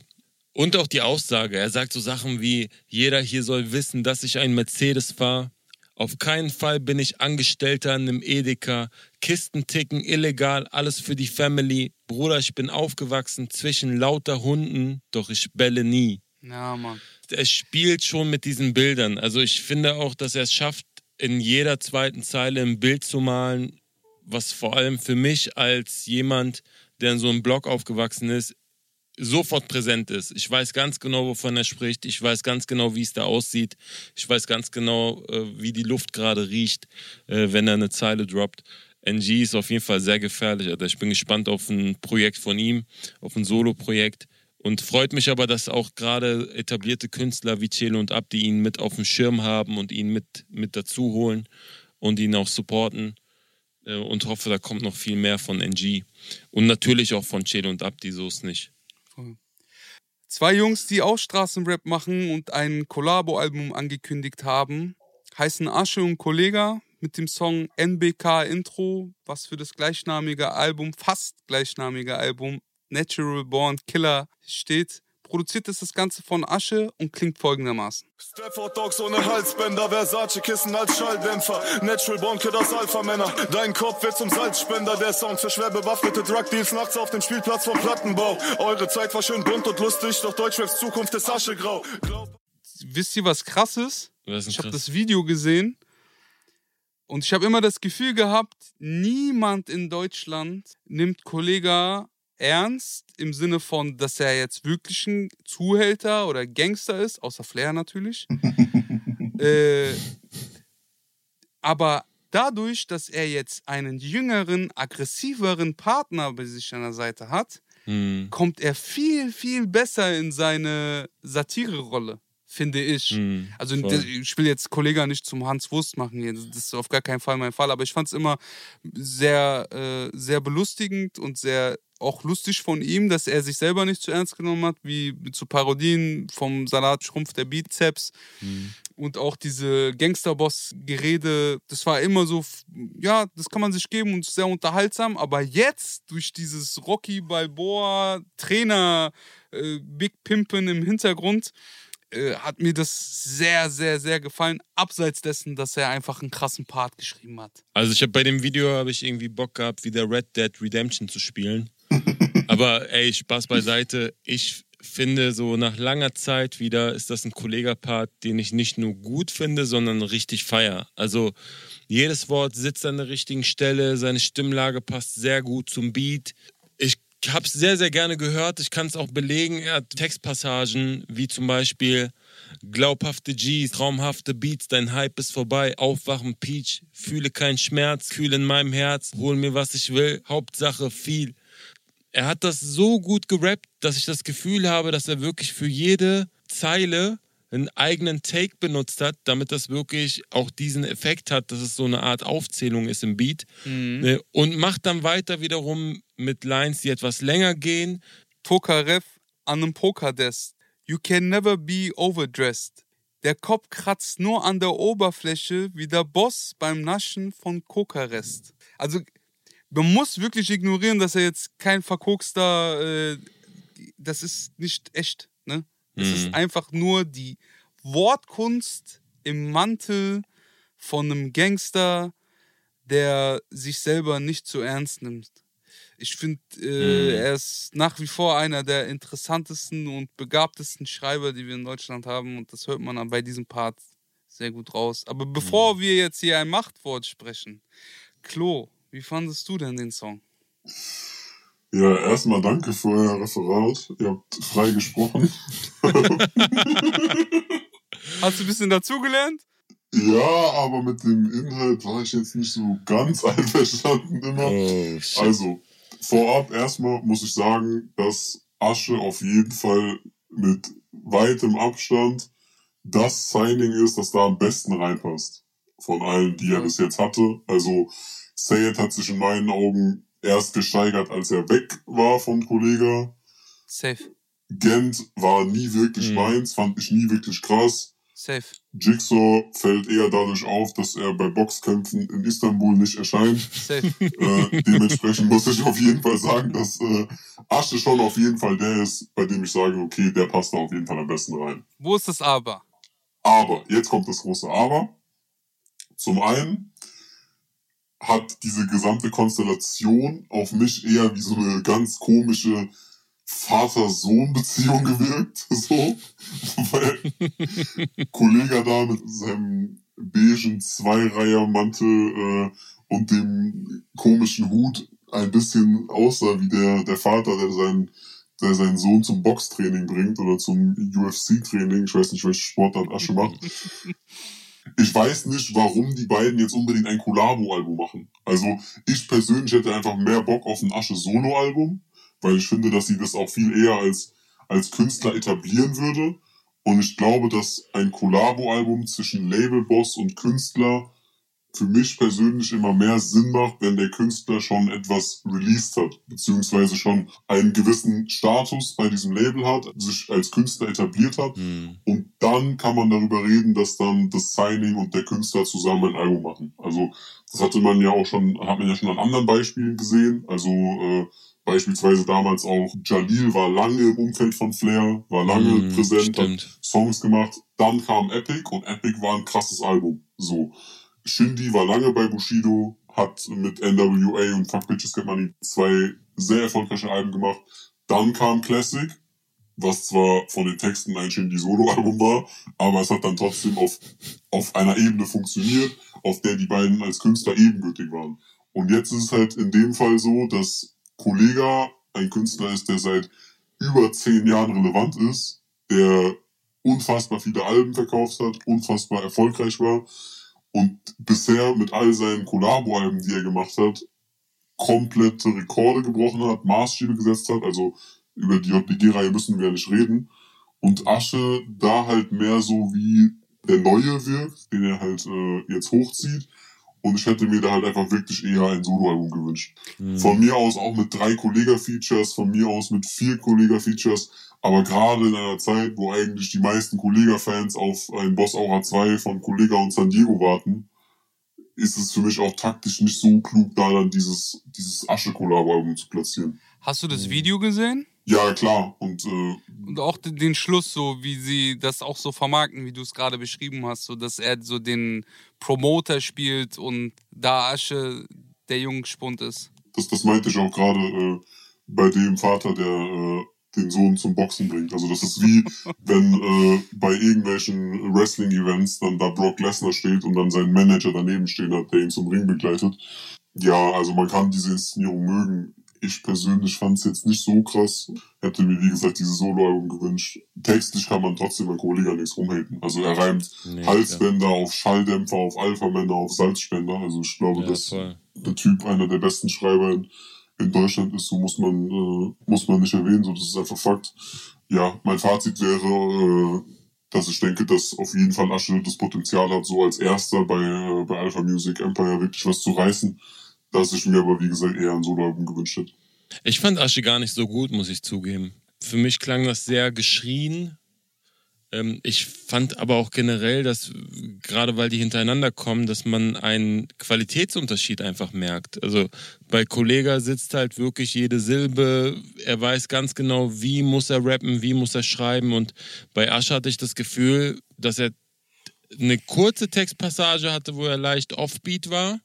Und auch die Aussage. Er sagt so Sachen wie, jeder hier soll wissen, dass ich ein Mercedes fahre. Auf keinen Fall bin ich Angestellter in einem Edeka. Kisten ticken, illegal, alles für die Family. Bruder, ich bin aufgewachsen zwischen lauter Hunden, doch ich belle nie. Ja, Mann. Er spielt schon mit diesen Bildern. Also ich finde auch, dass er es schafft, in jeder zweiten Zeile ein Bild zu malen, was vor allem für mich als jemand, der in so einem Block aufgewachsen ist, sofort präsent ist. Ich weiß ganz genau, wovon er spricht. Ich weiß ganz genau, wie es da aussieht. Ich weiß ganz genau, wie die Luft gerade riecht, wenn er eine Zeile droppt. NG ist auf jeden Fall sehr gefährlich. Alter. Ich bin gespannt auf ein Projekt von ihm, auf ein Solo-Projekt. Und freut mich aber, dass auch gerade etablierte Künstler wie Ćelo und Abdi ihn mit auf dem Schirm haben und ihn mit dazu holen und ihn auch supporten. Und hoffe, da kommt noch viel mehr von NG. Und natürlich auch von Ćelo und Abdi, so ist nicht. Zwei Jungs, die auch Straßenrap machen und ein Collabo-Album angekündigt haben, heißen Asche und Kollegah mit dem Song NBK Intro, was für das gleichnamige Album, fast gleichnamige Album Natural Born Killer steht. Produziert ist das Ganze von Asche und klingt folgendermaßen. Stafford Dogs ohne Halsbänder, Versace Kissen als Schalldämpfer, Natural Born Killers Alpha-Männer, dein Kopf wird zum Salzspender, der Sound für schwer bewaffnete Drug-Deals nachts auf dem Spielplatz vom Plattenbau. Eure Zeit war schön bunt und lustig, doch Deutschraps Zukunft ist aschegrau. Wisst ihr, was krass ist? Ich habe das Video gesehen und ich habe immer das Gefühl gehabt, niemand in Deutschland nimmt Kollegah ernst, im Sinne von, dass er jetzt wirklich ein Zuhälter oder Gangster ist, außer Fler natürlich. Aber dadurch, dass er jetzt einen jüngeren, aggressiveren Partner bei sich an der Seite hat, kommt er viel, viel besser in seine Satire-Rolle, finde ich. Also ich will jetzt Kollegah nicht zum Hans Wurst machen, das ist auf gar keinen Fall mein Fall, aber ich fand es immer sehr, sehr belustigend und sehr auch lustig von ihm, dass er sich selber nicht zu ernst genommen hat, wie zu Parodien vom Salatschrumpf der Bizeps und auch diese Gangsterboss-Gerede, das war immer so, ja, das kann man sich geben und sehr unterhaltsam, aber jetzt durch dieses Rocky Balboa Trainer Big Pimpin im Hintergrund hat mir das sehr, sehr, sehr gefallen, abseits dessen, dass er einfach einen krassen Part geschrieben hat. Also ich habe bei dem Video irgendwie Bock gehabt, wieder Red Dead Redemption zu spielen. Aber ey, Spaß beiseite, ich finde so nach langer Zeit wieder, ist das ein Kollegah-Part, den ich nicht nur gut finde, sondern richtig feier. Also jedes Wort sitzt an der richtigen Stelle, seine Stimmlage passt sehr gut zum Beat. Ich habe es sehr, sehr gerne gehört. Ich kann es auch belegen. Er hat Textpassagen wie zum Beispiel glaubhafte G's, traumhafte Beats, dein Hype ist vorbei, aufwachen Peach, fühle keinen Schmerz, kühl in meinem Herz, hol mir was ich will, Hauptsache viel. Er hat das so gut gerappt, dass ich das Gefühl habe, dass er wirklich für jede Zeile einen eigenen Take benutzt hat, damit das wirklich auch diesen Effekt hat, dass es so eine Art Aufzählung ist im Beat. Und macht dann weiter wiederum mit Lines, die etwas länger gehen. Tokarev an einem Pokerdesk. You can never be overdressed. Der Kopf kratzt nur an der Oberfläche wie der Boss beim Naschen von Kokarest. Also man muss wirklich ignorieren, dass er jetzt kein verkokster... das ist nicht echt, ne? Es ist einfach nur die Wortkunst im Mantel von einem Gangster, der sich selber nicht so ernst nimmt. Ich finde, er ist nach wie vor einer der interessantesten und begabtesten Schreiber, die wir in Deutschland haben. Und das hört man dann bei diesem Part sehr gut raus. Aber bevor wir jetzt hier ein Machtwort sprechen, Clo, wie fandest du denn den Song? Ja, erstmal danke für euer Referat. Ihr habt frei gesprochen. Hast du ein bisschen dazugelernt? Ja, aber mit dem Inhalt war ich jetzt nicht so ganz einverstanden immer. Oh, also, vorab erstmal muss ich sagen, dass Asche auf jeden Fall mit weitem Abstand das Signing ist, das da am besten reinpasst. Von allen, die er bis jetzt hatte. Also, Sayed hat sich in meinen Augen erst gesteigert, als er weg war vom Kollegah. Safe. Gent war nie wirklich meins, fand ich nie wirklich krass. Safe. Jigsaw fällt eher dadurch auf, dass er bei Boxkämpfen in Istanbul nicht erscheint. Safe. Dementsprechend muss ich auf jeden Fall sagen, dass Asche schon auf jeden Fall der ist, bei dem ich sage, okay, der passt da auf jeden Fall am besten rein. Wo ist das Aber? Aber, jetzt kommt das große Aber. Zum einen hat diese gesamte Konstellation auf mich eher wie so eine ganz komische Vater-Sohn-Beziehung gewirkt. So. Weil Kollegah da mit seinem beigen Zweireiher-Mantel und dem komischen Hut ein bisschen aussah wie der Vater, der seinen Sohn zum Boxtraining bringt oder zum UFC-Training. Ich weiß nicht, welchen Sportart Asche macht. Ich weiß nicht, warum die beiden jetzt unbedingt ein Collabo-Album machen. Also ich persönlich hätte einfach mehr Bock auf ein Asche-Solo-Album, weil ich finde, dass sie das auch viel eher als Künstler etablieren würde. Und ich glaube, dass ein Collabo-Album zwischen Labelboss und Künstler für mich persönlich immer mehr Sinn macht, wenn der Künstler schon etwas released hat, beziehungsweise schon einen gewissen Status bei diesem Label hat, sich als Künstler etabliert hat. Mhm. Und dann kann man darüber reden, dass dann das Signing und der Künstler zusammen ein Album machen. Also das hat man ja schon an anderen Beispielen gesehen. Also beispielsweise damals auch Jalil war lange im Umfeld von Fler, war lange präsent, stimmt. Hat Songs gemacht. Dann kam Epic und Epic war ein krasses Album. So. Shindy war lange bei Bushido, hat mit NWA und Fuck Bitches Get Money 2 sehr erfolgreiche Alben gemacht. Dann kam Classic, was zwar von den Texten ein Shindy-Solo-Album war, aber es hat dann trotzdem auf einer Ebene funktioniert, auf der die beiden als Künstler ebenbürtig waren. Und jetzt ist es halt in dem Fall so, dass Kollegah ein Künstler ist, der seit über 10 Jahren relevant ist, der unfassbar viele Alben verkauft hat, unfassbar erfolgreich war. Und bisher mit all seinen Kollabo-Alben, die er gemacht hat, komplette Rekorde gebrochen hat, Maßstäbe gesetzt hat. Also über die JBG-Reihe müssen wir ja nicht reden. Und Asche da halt mehr so wie der Neue wirkt, den er halt jetzt hochzieht. Und ich hätte mir da halt einfach wirklich eher ein Solo-Album gewünscht. Mhm. Von mir aus auch mit 3 Kollegah-Features, von mir aus mit 4 Kollegah-Features. Aber gerade in einer Zeit, wo eigentlich die meisten Kollegah-Fans auf ein Boss Aura 2 von Kollegah und San Diego warten, ist es für mich auch taktisch nicht so klug, da dann dieses Asche-Kollabo-Album zu platzieren. Hast du das Video gesehen? Ja, klar. Und auch den Schluss, so wie sie das auch so vermarkten, wie du es gerade beschrieben hast, so dass er so den Promoter spielt und da Asche der Jungspund ist. Das meinte ich auch gerade bei dem Vater, der den Sohn zum Boxen bringt. Also das ist wie, wenn bei irgendwelchen Wrestling-Events dann da Brock Lesnar steht und dann sein Manager daneben stehen hat, der ihn zum Ring begleitet. Ja, also man kann diese Inszenierung mögen. Ich persönlich fand es jetzt nicht so krass. Hätte mir, wie gesagt, dieses Solo-Album gewünscht. Textlich kann man trotzdem bei Kollegah nichts rumhaten. Also er reimt Halsbänder auf Schalldämpfer, auf Alpha-Männer, auf Salzspender. Also ich glaube, dass der Typ einer der besten Schreiber in Deutschland ist, so muss man nicht erwähnen, so, das ist einfach Fakt. Ja, mein Fazit wäre, dass ich denke, dass auf jeden Fall Asche das Potenzial hat, so als Erster bei Alpha Music Empire wirklich was zu reißen, dass ich mir aber, wie gesagt, eher ein Solo-Album gewünscht hätte. Ich fand Asche gar nicht so gut, muss ich zugeben. Für mich klang das sehr geschrien. Ich fand aber auch generell, dass gerade weil die hintereinander kommen, dass man einen Qualitätsunterschied einfach merkt. Also bei Kollegah sitzt halt wirklich jede Silbe, er weiß ganz genau, wie muss er rappen, wie muss er schreiben, und bei Asche hatte ich das Gefühl, dass er eine kurze Textpassage hatte, wo er leicht offbeat war,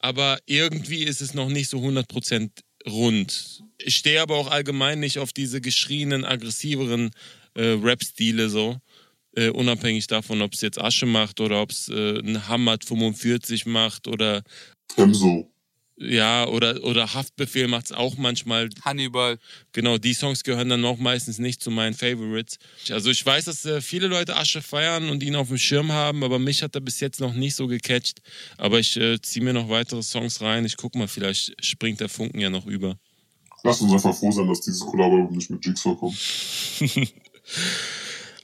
aber irgendwie ist es noch nicht so 100% rund. Ich stehe aber auch allgemein nicht auf diese geschrieenen, aggressiveren Rap-Stile, so, unabhängig davon, ob es jetzt Asche macht oder ob es ein Hamad 45 macht oder Hemso. Ja, oder Haftbefehl macht es auch manchmal. Hannibal. Genau, die Songs gehören dann auch meistens nicht zu meinen Favorites. Also ich weiß, dass viele Leute Asche feiern und ihn auf dem Schirm haben, aber mich hat er bis jetzt noch nicht so gecatcht. Aber ich ziehe mir noch weitere Songs rein. Ich guck mal, vielleicht springt der Funken ja noch über. Lass uns einfach froh sein, dass dieses Kollabo nicht mit Jigsaw kommt.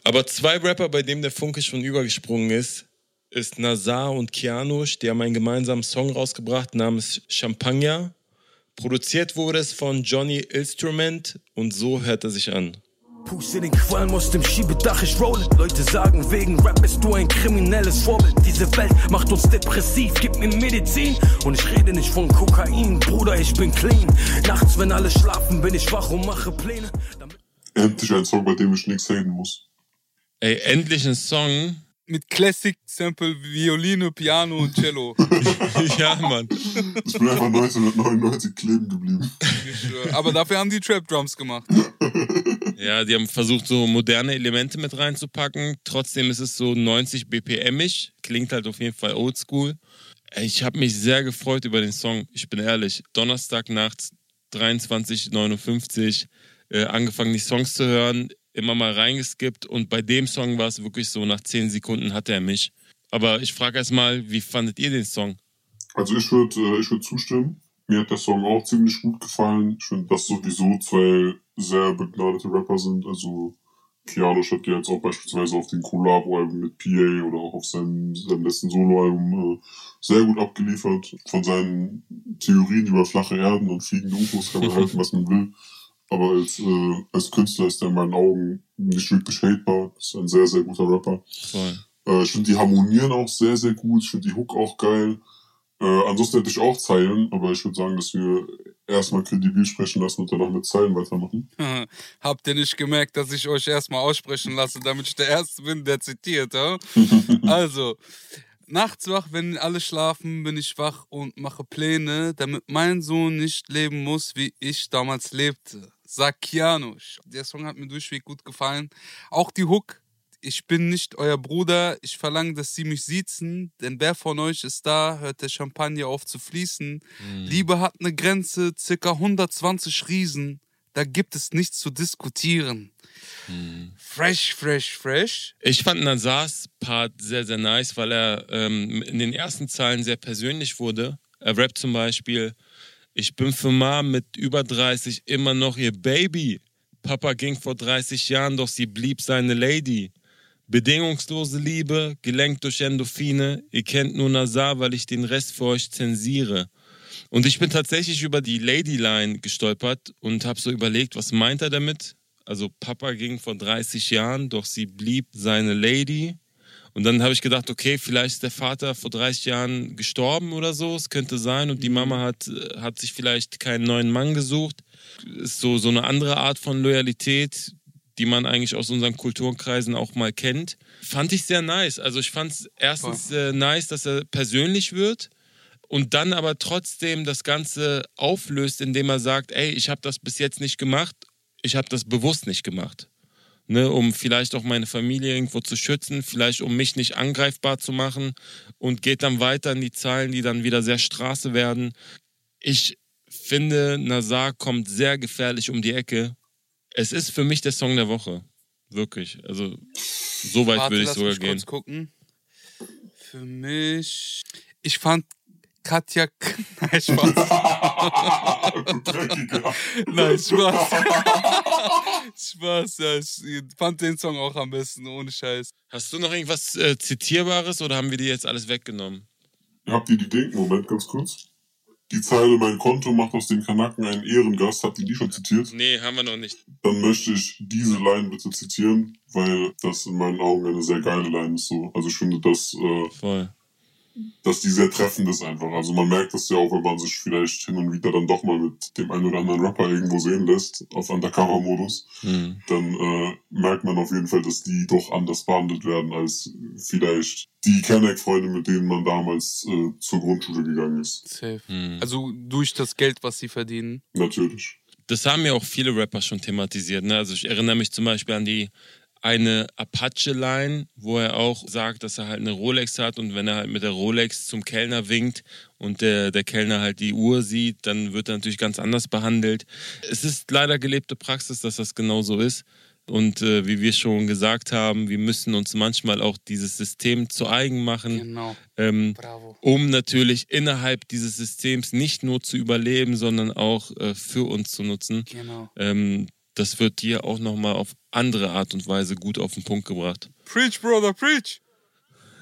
Aber 2 Rapper, bei denen der Funke schon übergesprungen ist Nazar und Kianush. Die haben einen gemeinsamen Song rausgebracht namens Champagner. Produziert wurde es von Johnny Instrument und so hört er sich an. Puste den Qualm aus dem Schiebedach, ich roll. Leute sagen, wegen Rap bist du ein kriminelles Vorbild. Diese Welt macht uns depressiv, gib mir Medizin. Und ich rede nicht von Kokain, Bruder, ich bin clean. Nachts, wenn alle schlafen, bin ich wach und mache Pläne. Endlich ein Song, bei dem ich nichts reden muss. Ey, endlich ein Song. Mit Classic-Sample, Violine, Piano und Ćelo. Ja, Mann. Ich bin einfach 1999 kleben geblieben. Aber dafür haben die Trap-Drums gemacht. Ja, die haben versucht, so moderne Elemente mit reinzupacken. Trotzdem ist es so 90 BPM-ig. Klingt halt auf jeden Fall oldschool. Ich habe mich sehr gefreut über den Song. Ich bin ehrlich. Donnerstag nachts, 23:59 angefangen, die Songs zu hören, immer mal reingeskippt, und bei dem Song war es wirklich so, nach 10 Sekunden hatte er mich. Aber ich frage erst mal, wie fandet ihr den Song? Also ich würde zustimmen. Mir hat der Song auch ziemlich gut gefallen. Ich finde, dass sowieso 2 sehr begnadete Rapper sind. Also Kianush hat ja jetzt auch beispielsweise auf den Collabo-Alben mit PA oder auch auf seinem letzten Solo-Album sehr gut abgeliefert. Von seinen Theorien über flache Erden und fliegende UFOs kann man halten, was man will. Aber als Künstler ist er in meinen Augen nicht wirklich hatebar. Ist ein sehr, sehr guter Rapper. Voll. Ich finde, die harmonieren auch sehr, sehr gut. Ich finde die Hook auch geil. Ansonsten hätte ich auch Zeilen, aber ich würde sagen, dass wir erstmal Credibil sprechen lassen und danach mit Zeilen weitermachen. Habt ihr nicht gemerkt, dass ich euch erstmal aussprechen lasse, damit ich der Erste bin, der zitiert? Ja? Also, nachts wach, wenn alle schlafen, bin ich wach und mache Pläne, damit mein Sohn nicht leben muss, wie ich damals lebte. Sagt Kianush. Der Song hat mir durchweg gut gefallen. Auch die Hook. Ich bin nicht euer Bruder, ich verlange, dass sie mich siezen, denn wer von euch ist da, hört der Champagner auf zu fließen. Mhm. Liebe hat eine Grenze, circa 120 Riesen, da gibt es nichts zu diskutieren. Mhm. Fresh, fresh, fresh. Ich fand Nazars Part sehr, sehr nice, weil er in den ersten Zeilen sehr persönlich wurde. Er rappt zum Beispiel, ich bin für Ma mit über 30 immer noch ihr Baby. Papa ging vor 30 Jahren, doch sie blieb seine Lady. Bedingungslose Liebe, gelenkt durch Endorphine. Ihr kennt nur Nazar, weil ich den Rest für euch zensiere. Und ich bin tatsächlich über die Lady-Line gestolpert und habe so überlegt, was meint er damit? Also Papa ging vor 30 Jahren, doch sie blieb seine Lady. Und dann habe ich gedacht, okay, vielleicht ist der Vater vor 30 Jahren gestorben oder so. Es könnte sein. Und die Mama hat sich vielleicht keinen neuen Mann gesucht. Ist so eine andere Art von Loyalität, die man eigentlich aus unseren Kulturkreisen auch mal kennt. Fand ich sehr nice. Also ich fand es erstens nice, dass er persönlich wird und dann aber trotzdem das Ganze auflöst, indem er sagt, ey, ich habe das bis jetzt nicht gemacht, ich habe das bewusst nicht gemacht. Ne, um vielleicht auch meine Familie irgendwo zu schützen, vielleicht um mich nicht angreifbar zu machen, und geht dann weiter in die Zeilen, die dann wieder sehr Straße werden. Ich finde, Nazar kommt sehr gefährlich um die Ecke. Es ist für mich der Song der Woche. Wirklich. Also, so weit würde ich sogar gehen. Kurz gucken. Für mich... Ich fand Katja... Nein, Spaß. Nein, Spaß. Spaß, ja. Ich fand den Song auch am besten, ohne Scheiß. Hast du noch irgendwas Zitierbares oder haben wir die jetzt alles weggenommen? Habt ihr die Dinge? Moment, ganz kurz. Die Zeile, mein Konto macht aus dem Kanaken einen Ehrengast, habt ihr die schon zitiert? Nee, haben wir noch nicht. Dann möchte ich diese Line bitte zitieren, weil das in meinen Augen eine sehr geile Line ist. So. Also ich finde, dass die sehr treffend ist einfach. Also man merkt das ja auch, wenn man sich vielleicht hin und wieder dann doch mal mit dem einen oder anderen Rapper irgendwo sehen lässt, auf Undercover-Modus, dann merkt man auf jeden Fall, dass die doch anders behandelt werden als vielleicht die Kenneck-Freunde, mit denen man damals zur Grundschule gegangen ist. Safe. Mhm. Also durch das Geld, was sie verdienen? Natürlich. Das haben ja auch viele Rapper schon thematisiert. Ne? Also ich erinnere mich zum Beispiel an die eine Apache-Line, wo er auch sagt, dass er halt eine Rolex hat, und wenn er halt mit der Rolex zum Kellner winkt und der Kellner halt die Uhr sieht, dann wird er natürlich ganz anders behandelt. Es ist leider gelebte Praxis, dass das genau so ist. Und wie wir schon gesagt haben, wir müssen uns manchmal auch dieses System zu eigen machen, genau. Um natürlich innerhalb dieses Systems nicht nur zu überleben, sondern auch für uns zu nutzen. Genau. Das wird dir auch nochmal auf andere Art und Weise gut auf den Punkt gebracht. Preach, Brother, preach!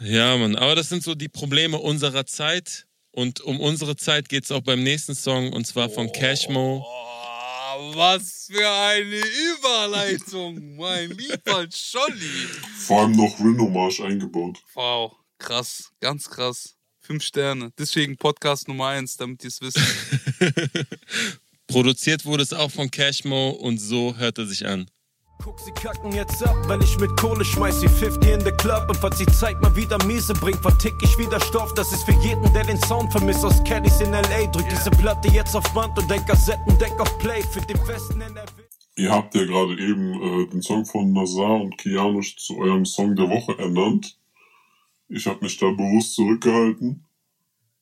Ja, Mann, aber das sind so die Probleme unserer Zeit. Und um unsere Zeit geht es auch beim nächsten Song, und zwar von Cashmo. Oh, was für eine Überleitung, mein lieber Scholli. Vor allem noch Rhino-Marsch eingebaut. Wow, krass, ganz krass. 5 Sterne. Deswegen Podcast Nummer 1, damit ihr es wisst. Produziert wurde es auch von Cashmo, und so hört er sich an. Guck, sie kacken jetzt ab, wenn ich mit Kohle schmeiß, sie 50 in the club, und falls die Zeit mal wieder miese bringt, vertick ich wieder Stoff, das ist für jeden, der den Sound vermisst, aus Caddies in L.A., drück diese Platte jetzt auf Band und denk Kassetten, denk auf Play, für den Westen NRW. Ihr habt ja gerade eben den Song von Nazar und Kianush zu eurem Song der Woche ernannt. Ich habe mich da bewusst zurückgehalten,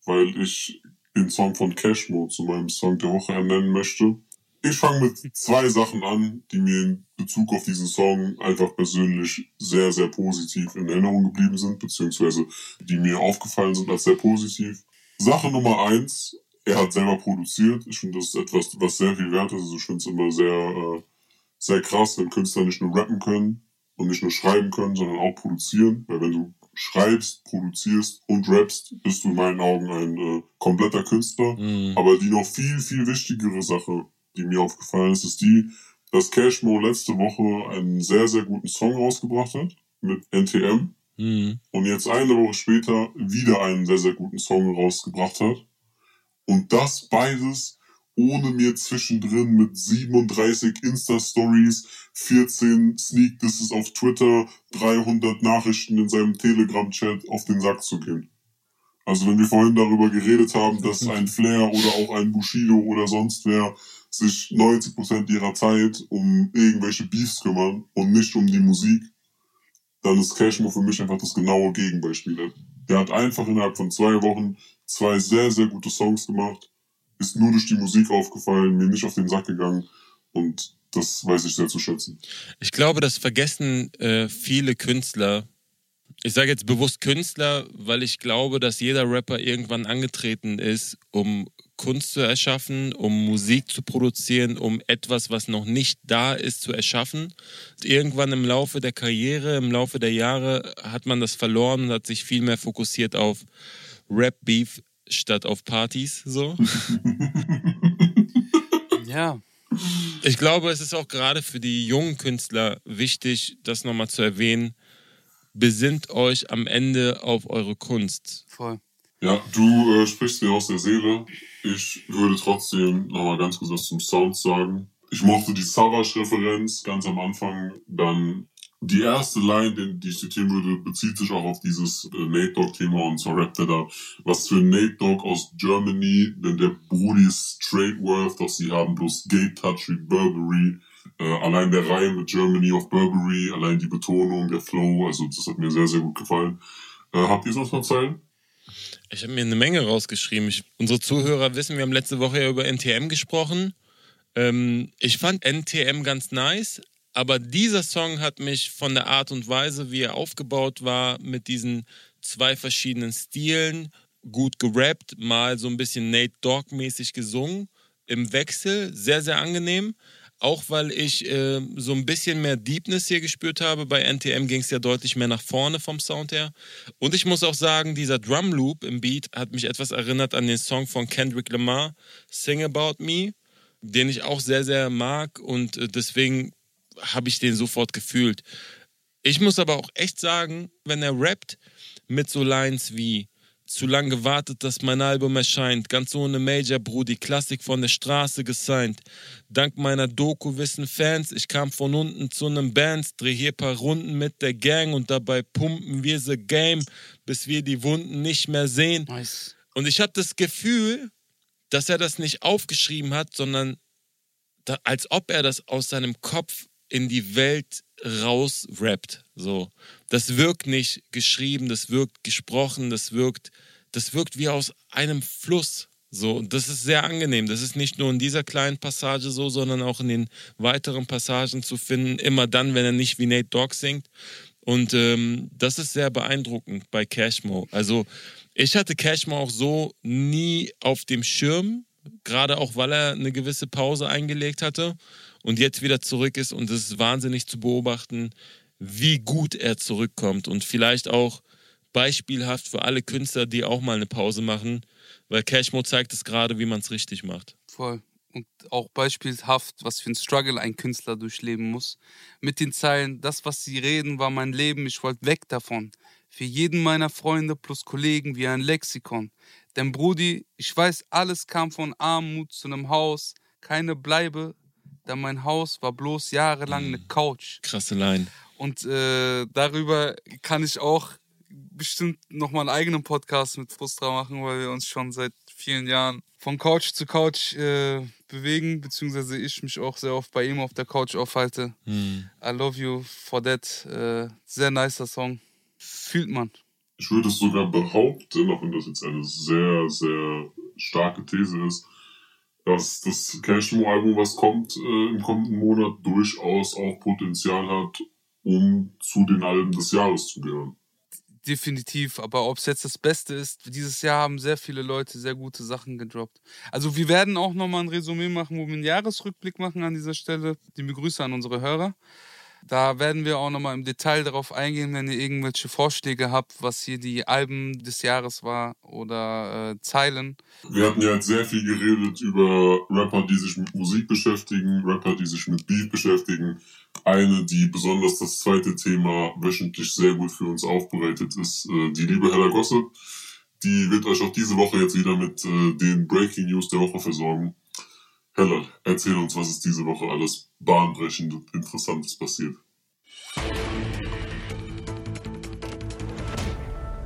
weil ich den Song von Cashmo zu meinem Song der Woche ernennen möchte. Ich fange mit 2 Sachen an, die mir in Bezug auf diesen Song einfach persönlich sehr, sehr positiv in Erinnerung geblieben sind, beziehungsweise die mir aufgefallen sind als sehr positiv. Sache Nummer 1, er hat selber produziert. Ich finde, das ist etwas, was sehr viel wert ist. Also ich finde es immer sehr, sehr krass, wenn Künstler nicht nur rappen können, und nicht nur schreiben können, sondern auch produzieren. Weil wenn du schreibst, produzierst und rappst, bist du in meinen Augen ein kompletter Künstler. Mhm. Aber die noch viel, viel wichtigere Sache, die mir aufgefallen ist, ist die, dass Cashmo letzte Woche einen sehr, sehr guten Song rausgebracht hat mit NTM. Mhm. Und jetzt eine Woche später wieder einen sehr, sehr guten Song rausgebracht hat. Und das beides, ohne mir zwischendrin mit 37 Insta-Stories, 14 Sneak-Disses auf Twitter, 300 Nachrichten in seinem Telegram-Chat auf den Sack zu gehen. Also wenn wir vorhin darüber geredet haben, dass ein Fler oder auch ein Bushido oder sonst wer sich 90% ihrer Zeit um irgendwelche Beefs kümmern und nicht um die Musik, dann ist Cashmo für mich einfach das genaue Gegenbeispiel. Der hat einfach innerhalb von 2 Wochen 2 sehr, sehr gute Songs gemacht, ist nur durch die Musik aufgefallen, mir nicht auf den Sack gegangen und das weiß ich sehr zu schätzen. Ich glaube, das vergessen viele Künstler. Ich sage jetzt bewusst Künstler, weil ich glaube, dass jeder Rapper irgendwann angetreten ist, um Kunst zu erschaffen, um Musik zu produzieren, um etwas, was noch nicht da ist, zu erschaffen. Irgendwann im Laufe der Karriere, im Laufe der Jahre hat man das verloren und hat sich viel mehr fokussiert auf Rap-Beef statt auf Partys, so. Ja. Ich glaube, es ist auch gerade für die jungen Künstler wichtig, das nochmal zu erwähnen. Besinnt euch am Ende auf eure Kunst. Voll. Ja, du sprichst mir aus der Seele. Ich würde trotzdem nochmal ganz kurz was zum Sound sagen. Ich mochte die Savage-Referenz ganz am Anfang. Dann die erste Line, die ich zitieren würde, bezieht sich auch auf dieses Nate Dogg-Thema und so rappt er da. Was für Nate Dogg aus Germany, denn der Brudi ist straight worth, doch sie haben bloß Gay-Touch wie Burberry. Allein der Reim mit Germany auf Burberry, allein die Betonung, der Flow, also das hat mir sehr, sehr gut gefallen. Habt ihr sonst noch Zeilen? Ich habe mir eine Menge rausgeschrieben. Unsere Zuhörer wissen, wir haben letzte Woche ja über NTM gesprochen. Ich fand NTM ganz nice. Aber dieser Song hat mich von der Art und Weise, wie er aufgebaut war, mit diesen 2 verschiedenen Stilen, gut gerappt, mal so ein bisschen Nate Dogg-mäßig gesungen, im Wechsel, sehr, sehr angenehm. Auch weil ich so ein bisschen mehr Deepness hier gespürt habe. Bei NTM ging es ja deutlich mehr nach vorne vom Sound her. Und ich muss auch sagen, dieser Drumloop im Beat hat mich etwas erinnert an den Song von Kendrick Lamar, Sing About Me, den ich auch sehr, sehr mag und deswegen habe ich den sofort gefühlt. Ich muss aber auch echt sagen, wenn er rappt mit so Lines wie zu lang gewartet, dass mein Album erscheint, ganz ohne Major, Brudi, Klassik von der Straße gesigned. Dank meiner Doku wissen Fans, ich kam von unten zu einem Band, dreh hier paar Runden mit der Gang und dabei pumpen wir the Game, bis wir die Wunden nicht mehr sehen. Nice. Und ich habe das Gefühl, dass er das nicht aufgeschrieben hat, sondern da, als ob er das aus seinem Kopf in die Welt rausrappt. So. Das wirkt nicht geschrieben, das wirkt gesprochen, das wirkt wie aus einem Fluss. So. Und das ist sehr angenehm. Das ist nicht nur in dieser kleinen Passage so, sondern auch in den weiteren Passagen zu finden, immer dann, wenn er nicht wie Nate Dogg singt. Und das ist sehr beeindruckend bei Cashmo. Also ich hatte Cashmo auch so nie auf dem Schirm, gerade auch, weil er eine gewisse Pause eingelegt hatte. Und jetzt wieder zurück ist und es ist wahnsinnig zu beobachten, wie gut er zurückkommt und vielleicht auch beispielhaft für alle Künstler, die auch mal eine Pause machen, weil Cashmo zeigt es gerade, wie man es richtig macht. Voll. Und auch beispielhaft, was für ein Struggle ein Künstler durchleben muss. Mit den Zeilen, das, was sie reden, war mein Leben, ich wollte weg davon. Für jeden meiner Freunde plus Kollegen wie ein Lexikon. Denn Brudi, ich weiß, alles kam von Armut zu einem Haus, keine Bleibe, da mein Haus war bloß jahrelang eine Couch. Krasse Line. Und darüber kann ich auch bestimmt nochmal einen eigenen Podcast mit Frustra machen, weil wir uns schon seit vielen Jahren von Couch zu Couch bewegen, beziehungsweise ich mich auch sehr oft bei ihm auf der Couch aufhalte. I love you for that. Sehr nicer Song. Fühlt man. Ich würde es sogar behaupten, auch wenn das jetzt eine sehr, sehr starke These ist, dass das Cashmo-Album, was kommt im kommenden Monat, durchaus auch Potenzial hat, um zu den Alben des Jahres zu gehören. Definitiv, aber ob es jetzt das Beste ist, dieses Jahr haben sehr viele Leute sehr gute Sachen gedroppt. Also wir werden auch nochmal ein Resümee machen, wo wir einen Jahresrückblick machen an dieser Stelle. Liebe Grüße an unsere Hörer. Da werden wir auch nochmal im Detail darauf eingehen, wenn ihr irgendwelche Vorschläge habt, was hier die Alben des Jahres war oder Zeilen. Wir hatten ja sehr viel geredet über Rapper, die sich mit Musik beschäftigen, Rapper, die sich mit Beat beschäftigen. Eine, die besonders das zweite Thema wöchentlich sehr gut für uns aufbereitet ist, die liebe Hella Gossip. Die wird euch auch diese Woche jetzt wieder mit den Breaking News der Woche versorgen. Hella, erzähl uns, was ist diese Woche alles bahnbrechend und Interessantes passiert.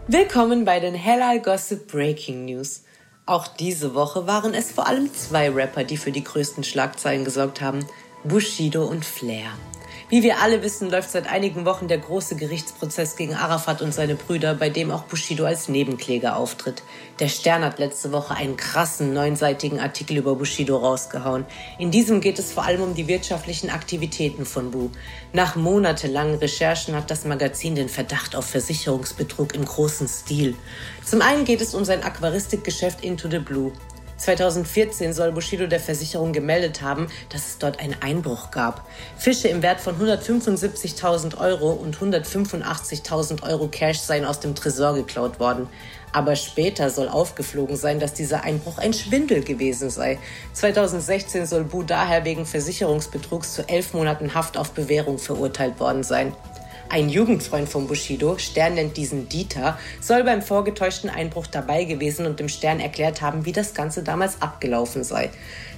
Willkommen bei den Hella Gossip Breaking News. Auch diese Woche waren es vor allem zwei Rapper, die für die größten Schlagzeilen gesorgt haben, Bushido und Fler. Wie wir alle wissen, läuft seit einigen Wochen der große Gerichtsprozess gegen Arafat und seine Brüder, bei dem auch Bushido als Nebenkläger auftritt. Der Stern hat letzte Woche einen krassen, 9-seitigen Artikel über Bushido rausgehauen. In diesem geht es vor allem um die wirtschaftlichen Aktivitäten von Bu. Nach monatelangen Recherchen hat das Magazin den Verdacht auf Versicherungsbetrug im großen Stil. Zum einen geht es um sein Aquaristikgeschäft Into the Blue. 2014 soll Bushido der Versicherung gemeldet haben, dass es dort einen Einbruch gab. Fische im Wert von 175.000 Euro und 185.000 Euro Cash seien aus dem Tresor geklaut worden. Aber später soll aufgeflogen sein, dass dieser Einbruch ein Schwindel gewesen sei. 2016 soll Bu daher wegen Versicherungsbetrugs zu 11 Monaten Haft auf Bewährung verurteilt worden sein. Ein Jugendfreund von Bushido, Stern nennt diesen Dieter, soll beim vorgetäuschten Einbruch dabei gewesen und dem Stern erklärt haben, wie das Ganze damals abgelaufen sei.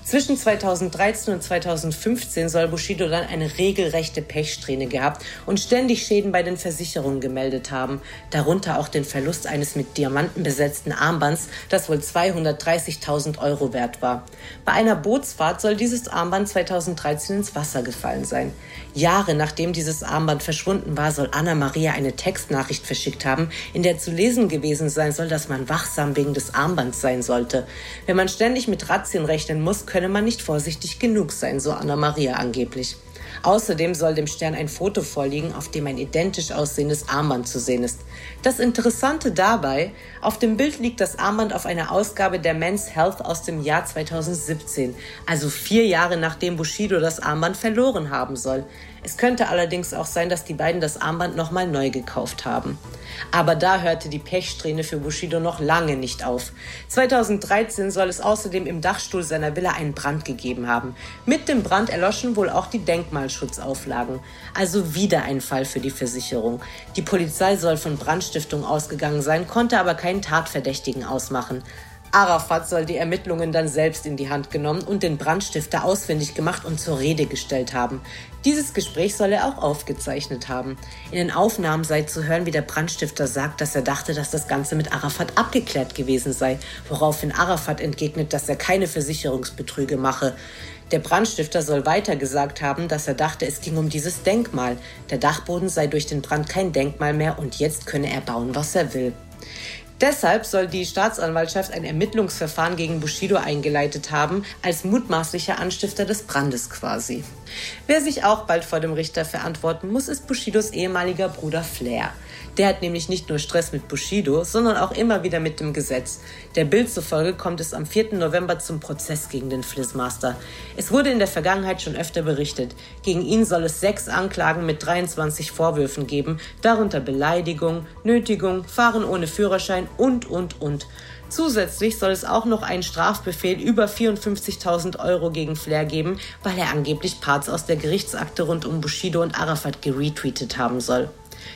Zwischen 2013 und 2015 soll Bushido dann eine regelrechte Pechsträhne gehabt und ständig Schäden bei den Versicherungen gemeldet haben, darunter auch den Verlust eines mit Diamanten besetzten Armbands, das wohl 230.000 Euro wert war. Bei einer Bootsfahrt soll dieses Armband 2013 ins Wasser gefallen sein. Jahre nachdem dieses Armband verschwunden war, soll Anna Maria eine Textnachricht verschickt haben, in der zu lesen gewesen sein soll, dass man wachsam wegen des Armbands sein sollte. Wenn man ständig mit Razzien rechnen muss, könne man nicht vorsichtig genug sein, so Anna Maria angeblich. Außerdem soll dem Stern ein Foto vorliegen, auf dem ein identisch aussehendes Armband zu sehen ist. Das Interessante dabei, auf dem Bild liegt das Armband auf einer Ausgabe der Men's Health aus dem Jahr 2017, also 4 Jahre nachdem Bushido das Armband verloren haben soll. Es könnte allerdings auch sein, dass die beiden das Armband nochmal neu gekauft haben. Aber da hörte die Pechsträhne für Bushido noch lange nicht auf. 2013 soll es außerdem im Dachstuhl seiner Villa einen Brand gegeben haben. Mit dem Brand erloschen wohl auch die Denkmalschutzauflagen. Also wieder ein Fall für die Versicherung. Die Polizei soll von Brandstiftung ausgegangen sein, konnte aber keinen Tatverdächtigen ausmachen. Arafat soll die Ermittlungen dann selbst in die Hand genommen und den Brandstifter ausfindig gemacht und zur Rede gestellt haben. Dieses Gespräch soll er auch aufgezeichnet haben. In den Aufnahmen sei zu hören, wie der Brandstifter sagt, dass er dachte, dass das Ganze mit Arafat abgeklärt gewesen sei, woraufhin Arafat entgegnet, dass er keine Versicherungsbetrüge mache. Der Brandstifter soll weiter gesagt haben, dass er dachte, es ging um dieses Denkmal. Der Dachboden sei durch den Brand kein Denkmal mehr und jetzt könne er bauen, was er will. Deshalb soll die Staatsanwaltschaft ein Ermittlungsverfahren gegen Bushido eingeleitet haben, als mutmaßlicher Anstifter des Brandes quasi. Wer sich auch bald vor dem Richter verantworten muss, ist Bushidos ehemaliger Bruder Fler. Der hat nämlich nicht nur Stress mit Bushido, sondern auch immer wieder mit dem Gesetz. Der Bild zufolge kommt es am 4. November zum Prozess gegen den Flizzmaster. Es wurde in der Vergangenheit schon öfter berichtet. Gegen ihn soll es 6 Anklagen mit 23 Vorwürfen geben, darunter Beleidigung, Nötigung, Fahren ohne Führerschein und. Zusätzlich soll es auch noch einen Strafbefehl über 54.000 Euro gegen Fler geben, weil er angeblich Parts aus der Gerichtsakte rund um Bushido und Arafat geretweetet haben soll.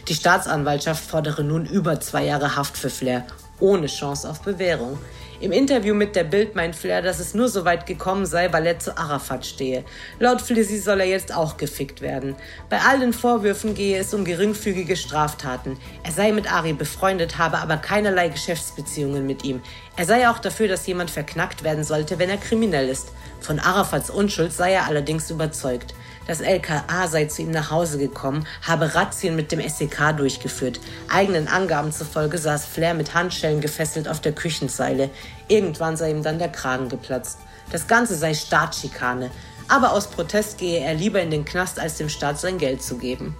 Die Staatsanwaltschaft fordere nun über 2 Jahre Haft für Fler, ohne Chance auf Bewährung. Im Interview mit der Bild meint Fler, dass es nur so weit gekommen sei, weil er zu Arafat stehe. Laut Flizzy soll er jetzt auch gefickt werden. Bei all den Vorwürfen gehe es um geringfügige Straftaten. Er sei mit Ari befreundet, habe aber keinerlei Geschäftsbeziehungen mit ihm. Er sei auch dafür, dass jemand verknackt werden sollte, wenn er kriminell ist. Von Arafats Unschuld sei er allerdings überzeugt. Das LKA sei zu ihm nach Hause gekommen, habe Razzien mit dem SEK durchgeführt. Eigenen Angaben zufolge saß Fler mit Handschellen gefesselt auf der Küchenzeile. Irgendwann sei ihm dann der Kragen geplatzt. Das Ganze sei Staatsschikane. Aber aus Protest gehe er lieber in den Knast, als dem Staat sein Geld zu geben.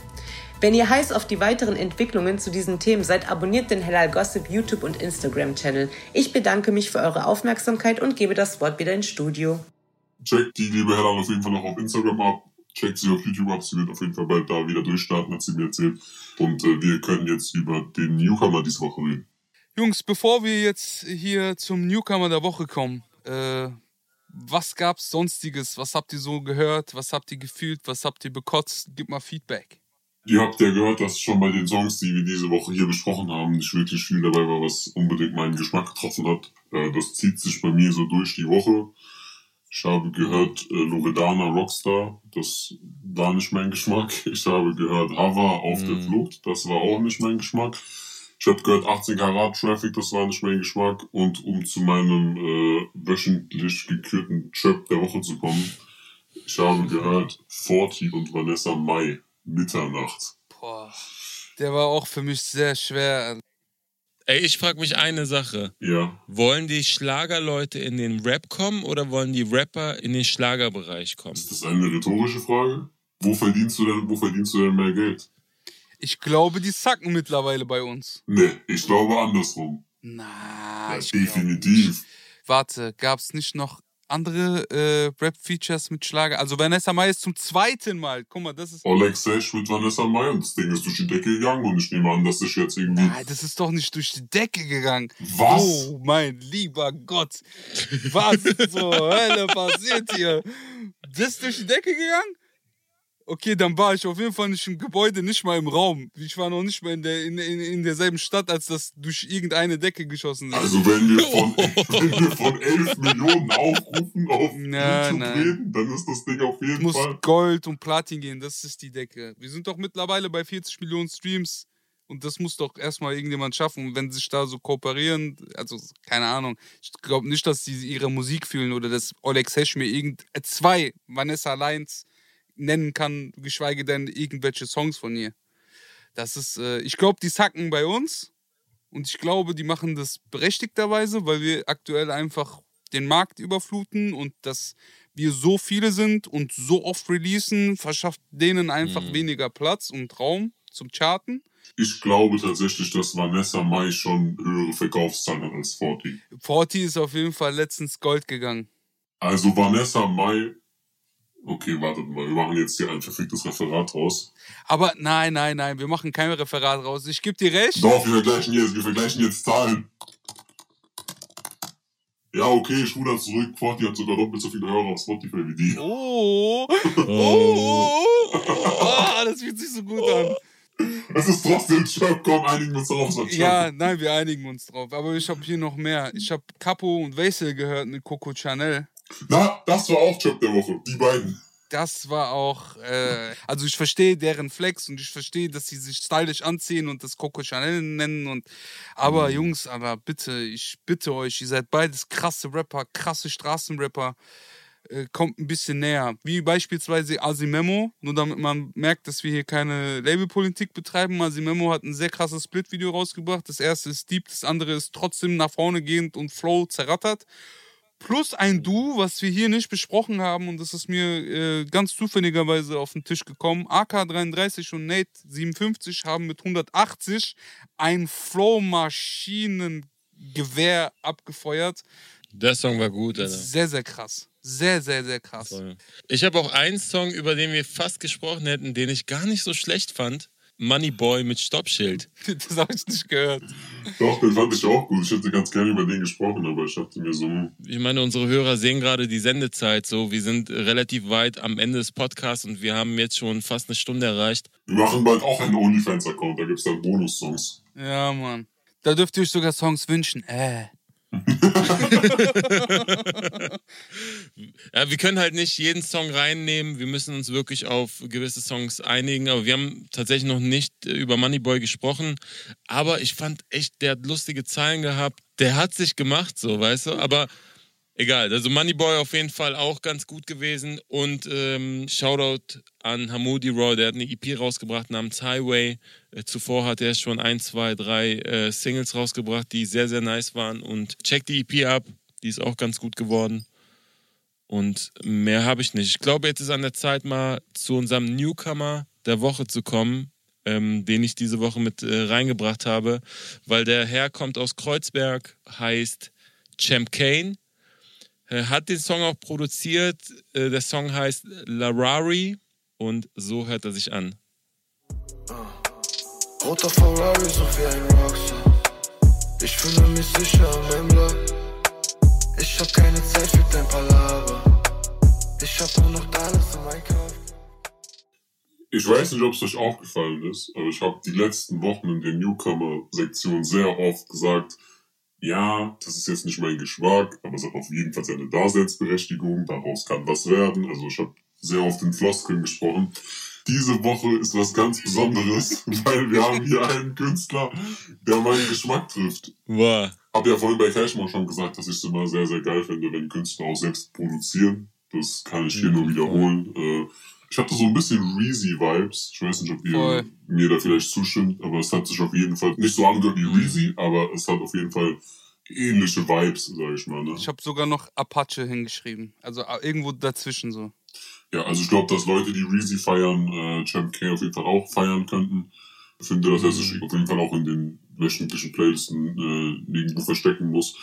Wenn ihr heiß auf die weiteren Entwicklungen zu diesen Themen seid, abonniert den Hella Gossip YouTube- und Instagram-Channel. Ich bedanke mich für eure Aufmerksamkeit und gebe das Wort wieder ins Studio. Checkt die liebe Hella auf jeden Fall noch auf Instagram ab. checkt sie auf YouTube ab, sie wird auf jeden Fall bald da wieder durchstarten, hat sie mir erzählt. Und wir können jetzt über den Newcomer diese Woche reden. Jungs, bevor wir jetzt hier zum Newcomer der Woche kommen, was gab's Sonstiges? Was habt ihr so gehört? Was habt ihr gefühlt? Was habt ihr bekotzt? Gib mal Feedback. Ihr habt ja gehört, dass schon bei den Songs, die wir diese Woche hier besprochen haben, nicht wirklich viel dabei war, was unbedingt meinen Geschmack getroffen hat. Das zieht sich bei mir so durch die Woche. Ich habe gehört Loredana Rockstar, das war nicht mein Geschmack. Ich habe gehört Hava auf der Flucht, das war auch nicht mein Geschmack. Ich habe gehört 18 Karat Traffic, das war nicht mein Geschmack. Und um zu meinem wöchentlich gekürten Chirp der Woche zu kommen, ich habe gehört 40 und Vanessa Mai. Mitternacht. Boah, der war auch für mich sehr schwer. Ey, ich frage mich eine Sache. Ja. Wollen die Schlagerleute in den Rap kommen oder wollen die Rapper in den Schlagerbereich kommen? Ist das eine rhetorische Frage? Wo verdienst du denn mehr Geld? Ich glaube, die sacken mittlerweile bei uns. Nee, ich glaube andersrum. Na, ja, definitiv. Warte, gab's nicht noch andere Rap-Features mit Schlager? Also Vanessa Mai ist zum zweiten Mal. Guck mal, das ist... Oleg Sesh mit Vanessa Mai und das Ding ist durch die Decke gegangen und ich nehme an, dass ich jetzt irgendwie... Nein, das ist doch nicht durch die Decke gegangen. Was? Oh, mein lieber Gott. Was zur Hölle passiert hier? Das ist durch die Decke gegangen? Okay, dann war ich auf jeden Fall nicht im Gebäude, nicht mal im Raum. Ich war noch nicht mal in derselben Stadt, als das durch irgendeine Decke geschossen ist. Also wenn wir von 11 Millionen Aufrufen auf YouTube reden, dann ist das Ding auf jeden Fall... Muss Gold und Platin gehen, das ist die Decke. Wir sind doch mittlerweile bei 40 Millionen Streams und das muss doch erstmal irgendjemand schaffen. Und wenn sie sich da so kooperieren, also keine Ahnung, ich glaube nicht, dass sie ihre Musik fühlen oder dass Oleg Sesh mir zwei Vanessa Lines nennen kann, geschweige denn irgendwelche Songs von ihr. Das ist, ich glaube, die sacken bei uns und ich glaube, die machen das berechtigterweise, weil wir aktuell einfach den Markt überfluten und dass wir so viele sind und so oft releasen, verschafft denen einfach weniger Platz und Raum zum Charten. Ich glaube tatsächlich, dass Vanessa Mai schon höhere Verkaufszahlen hat als 40. 40 ist auf jeden Fall letztens Gold gegangen. Also Vanessa Mai... Okay, wartet mal, wir machen jetzt hier ein verficktes Referat raus. Aber nein, wir machen kein Referat raus. Ich gebe dir recht. Doch, wir vergleichen jetzt Zahlen. Ja, okay, ich ruder zurück. Forti hat sogar doppelt so viele Hörer auf Spotify wie die. Oh, das fühlt sich so gut an. Es ist trotzdem Chirp, komm, einigen wir uns drauf. Ja, nein, wir einigen uns drauf. Aber ich habe hier noch mehr. Ich habe Capo und Wesel gehört mit Coco Chanel. Na, das war auch Job der Woche, die beiden. Das war auch, also ich verstehe deren Flex und ich verstehe, dass sie sich stylisch anziehen und das Coco Chanel nennen und, aber Jungs, aber bitte, ich bitte euch, ihr seid beides krasse Rapper, krasse Straßenrapper, kommt ein bisschen näher. Wie beispielsweise Azimemo, nur damit man merkt, dass wir hier keine Labelpolitik betreiben. Azimemo hat ein sehr krasses Split-Video rausgebracht. Das erste ist deep, das andere ist trotzdem nach vorne gehend und Flow zerrattert. Plus ein Duo, was wir hier nicht besprochen haben und das ist mir ganz zufälligerweise auf den Tisch gekommen. AK33 und Nate57 haben mit 180 ein Flow-Maschinengewehr abgefeuert. Der Song war gut, Alter. Sehr, sehr krass. Sehr, sehr, sehr krass. Voll. Ich habe auch einen Song, über den wir fast gesprochen hätten, den ich gar nicht so schlecht fand. Moneyboy mit Stoppschild. Das habe ich nicht gehört. Doch, den fand ich auch gut. Ich hätte ganz gerne über den gesprochen, aber ich dachte mir so... Ich meine, unsere Hörer sehen gerade die Sendezeit so. Wir sind relativ weit am Ende des Podcasts und wir haben jetzt schon fast eine Stunde erreicht. Wir machen bald auch einen OnlyFans-Account, da gibt es dann Bonus-Songs. Ja, Mann. Da dürft ihr euch sogar Songs wünschen. Ja, wir können halt nicht jeden Song reinnehmen, wir müssen uns wirklich auf gewisse Songs einigen, aber wir haben tatsächlich noch nicht über Moneyboy gesprochen, aber ich fand echt, der hat lustige Zeilen gehabt, der hat sich gemacht so, weißt du, aber egal, also Moneyboy auf jeden Fall auch ganz gut gewesen und Shoutout an Hamoudi Raw, der hat eine EP rausgebracht namens Highway. Zuvor hat er schon 1, 2, 3 Singles rausgebracht, die sehr, sehr nice waren und checkt die EP ab, die ist auch ganz gut geworden und mehr habe ich nicht. Ich glaube, jetzt ist an der Zeit mal zu unserem Newcomer der Woche zu kommen, den ich diese Woche mit reingebracht habe, weil der Herr kommt aus Kreuzberg, heißt Champ Kane. Hat den Song auch produziert. Der Song heißt Larari und so hört er sich an. Roter Ferrari, so wie ein Rockstar. Ich fühle mich sicher an meinem Block. Ich hab keine Zeit für dein Palaver. Ich hab nur noch alles in meinem Kopf. Ich weiß nicht, ob es euch aufgefallen ist, aber ich habe die letzten Wochen in der Newcomer-Sektion sehr oft gesagt, ja, das ist jetzt nicht mein Geschmack, aber es hat auf jeden Fall seine Daseinsberechtigung, daraus kann was werden. Also ich habe sehr oft in Floskeln gesprochen. Diese Woche ist was ganz Besonderes, weil wir haben hier einen Künstler, der meinen Geschmack trifft. Wow. Hab ja vorhin bei Cashmo schon gesagt, dass ich es immer sehr, sehr geil finde, wenn Künstler auch selbst produzieren. Das kann ich hier nur wiederholen. Ich hatte so ein bisschen Reezy-Vibes. Ich weiß nicht, ob ihr mir da vielleicht zustimmt, aber es hat sich auf jeden Fall nicht so angehört wie Reezy, aber es hat auf jeden Fall ähnliche Vibes, sag ich mal. Ne? Ich habe sogar noch Apache hingeschrieben. Also irgendwo dazwischen so. Ja, also ich glaube, dass Leute, die Reezy feiern, Champ K auf jeden Fall auch feiern könnten. Ich finde, dass er sich auf jeden Fall auch in den wöchentlichen Playlisten irgendwo verstecken muss.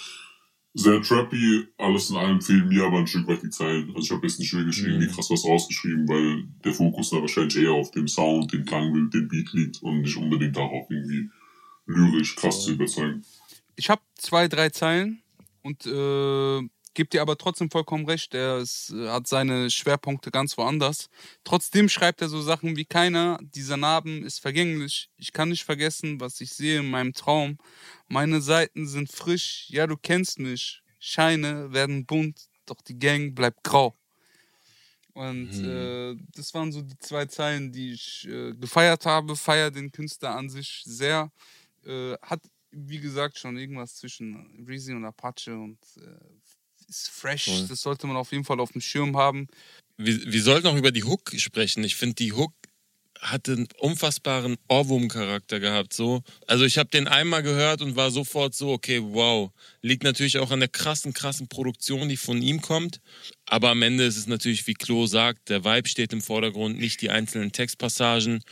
Sehr trappy, alles in allem fehlen mir aber ein Stück weit die Zeilen. Also ich habe jetzt nicht wirklich irgendwie krass was rausgeschrieben, weil der Fokus da wahrscheinlich eher auf dem Sound, dem Klangbild, dem Beat liegt und nicht unbedingt darauf irgendwie lyrisch krass zu überzeugen. Ich habe 2-3 Zeilen und gebe dir aber trotzdem vollkommen recht, hat seine Schwerpunkte ganz woanders. Trotzdem schreibt er so Sachen wie keiner, dieser Narben ist vergänglich, ich kann nicht vergessen, was ich sehe in meinem Traum, meine Seiten sind frisch, ja du kennst mich, Scheine werden bunt, doch die Gang bleibt grau. Und das waren so die 2 Zeilen, die ich gefeiert habe, feier den Künstler an sich sehr, hat wie gesagt schon irgendwas zwischen Reezy und Apache und ist fresh, das sollte man auf jeden Fall auf dem Schirm haben. Wir sollten auch über die Hook sprechen. Ich finde, die Hook hatte einen unfassbaren Ohrwurm-Charakter gehabt. So. Also ich habe den einmal gehört und war sofort so, okay, wow. Liegt natürlich auch an der krassen Produktion, die von ihm kommt. Aber am Ende ist es natürlich, wie Clo sagt, der Vibe steht im Vordergrund, nicht die einzelnen Textpassagen.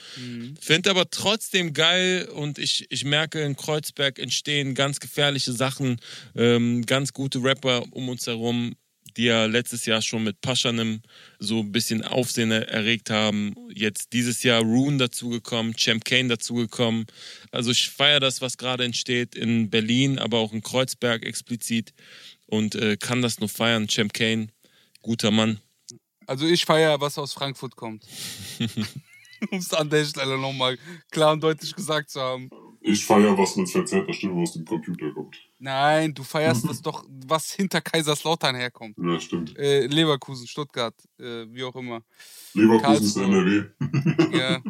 Finde aber trotzdem geil und ich merke, in Kreuzberg entstehen ganz gefährliche Sachen, ganz gute Rapper um uns herum, die ja letztes Jahr schon mit Paschanem so ein bisschen Aufsehen erregt haben. Jetzt dieses Jahr Rune dazugekommen, Champ Kane dazugekommen. Also ich feiere das, was gerade entsteht in Berlin, aber auch in Kreuzberg explizit und kann das nur feiern. Champ Kane, guter Mann. Also ich feiere, was aus Frankfurt kommt. Um es an der Stelle nochmal klar und deutlich gesagt zu haben. Ich feiere, was mit verzerrter Stimme aus dem Computer kommt. Nein, du feierst das doch, was hinter Kaiserslautern herkommt. Ja, stimmt. Leverkusen, Stuttgart, wie auch immer. Leverkusen ist NRW. Ja.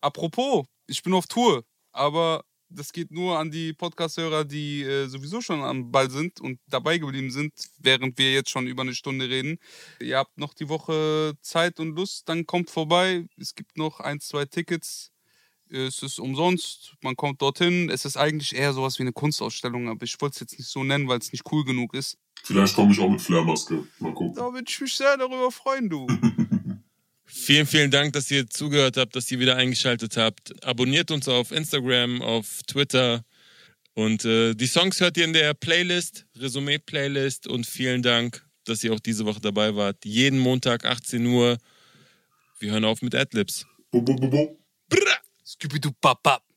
Apropos, ich bin auf Tour, aber das geht nur an die Podcast-Hörer, die sowieso schon am Ball sind und dabei geblieben sind, während wir jetzt schon über eine Stunde reden. Ihr habt noch die Woche Zeit und Lust, dann kommt vorbei. Es gibt noch 1-2 Tickets. Es ist umsonst, man kommt dorthin. Es ist eigentlich eher sowas wie eine Kunstausstellung, aber ich wollte es jetzt nicht so nennen, weil es nicht cool genug ist. Vielleicht komme ich auch mit Flair-Maske. Mal gucken. Da würde ich mich sehr darüber freuen, du. Vielen, vielen Dank, dass ihr zugehört habt, dass ihr wieder eingeschaltet habt. Abonniert uns auf Instagram, auf Twitter. Und die Songs hört ihr in der Playlist, Resümee-Playlist. Und vielen Dank, dass ihr auch diese Woche dabei wart. Jeden Montag, 18 Uhr. Wir hören auf mit Adlibs. Skibidubabab.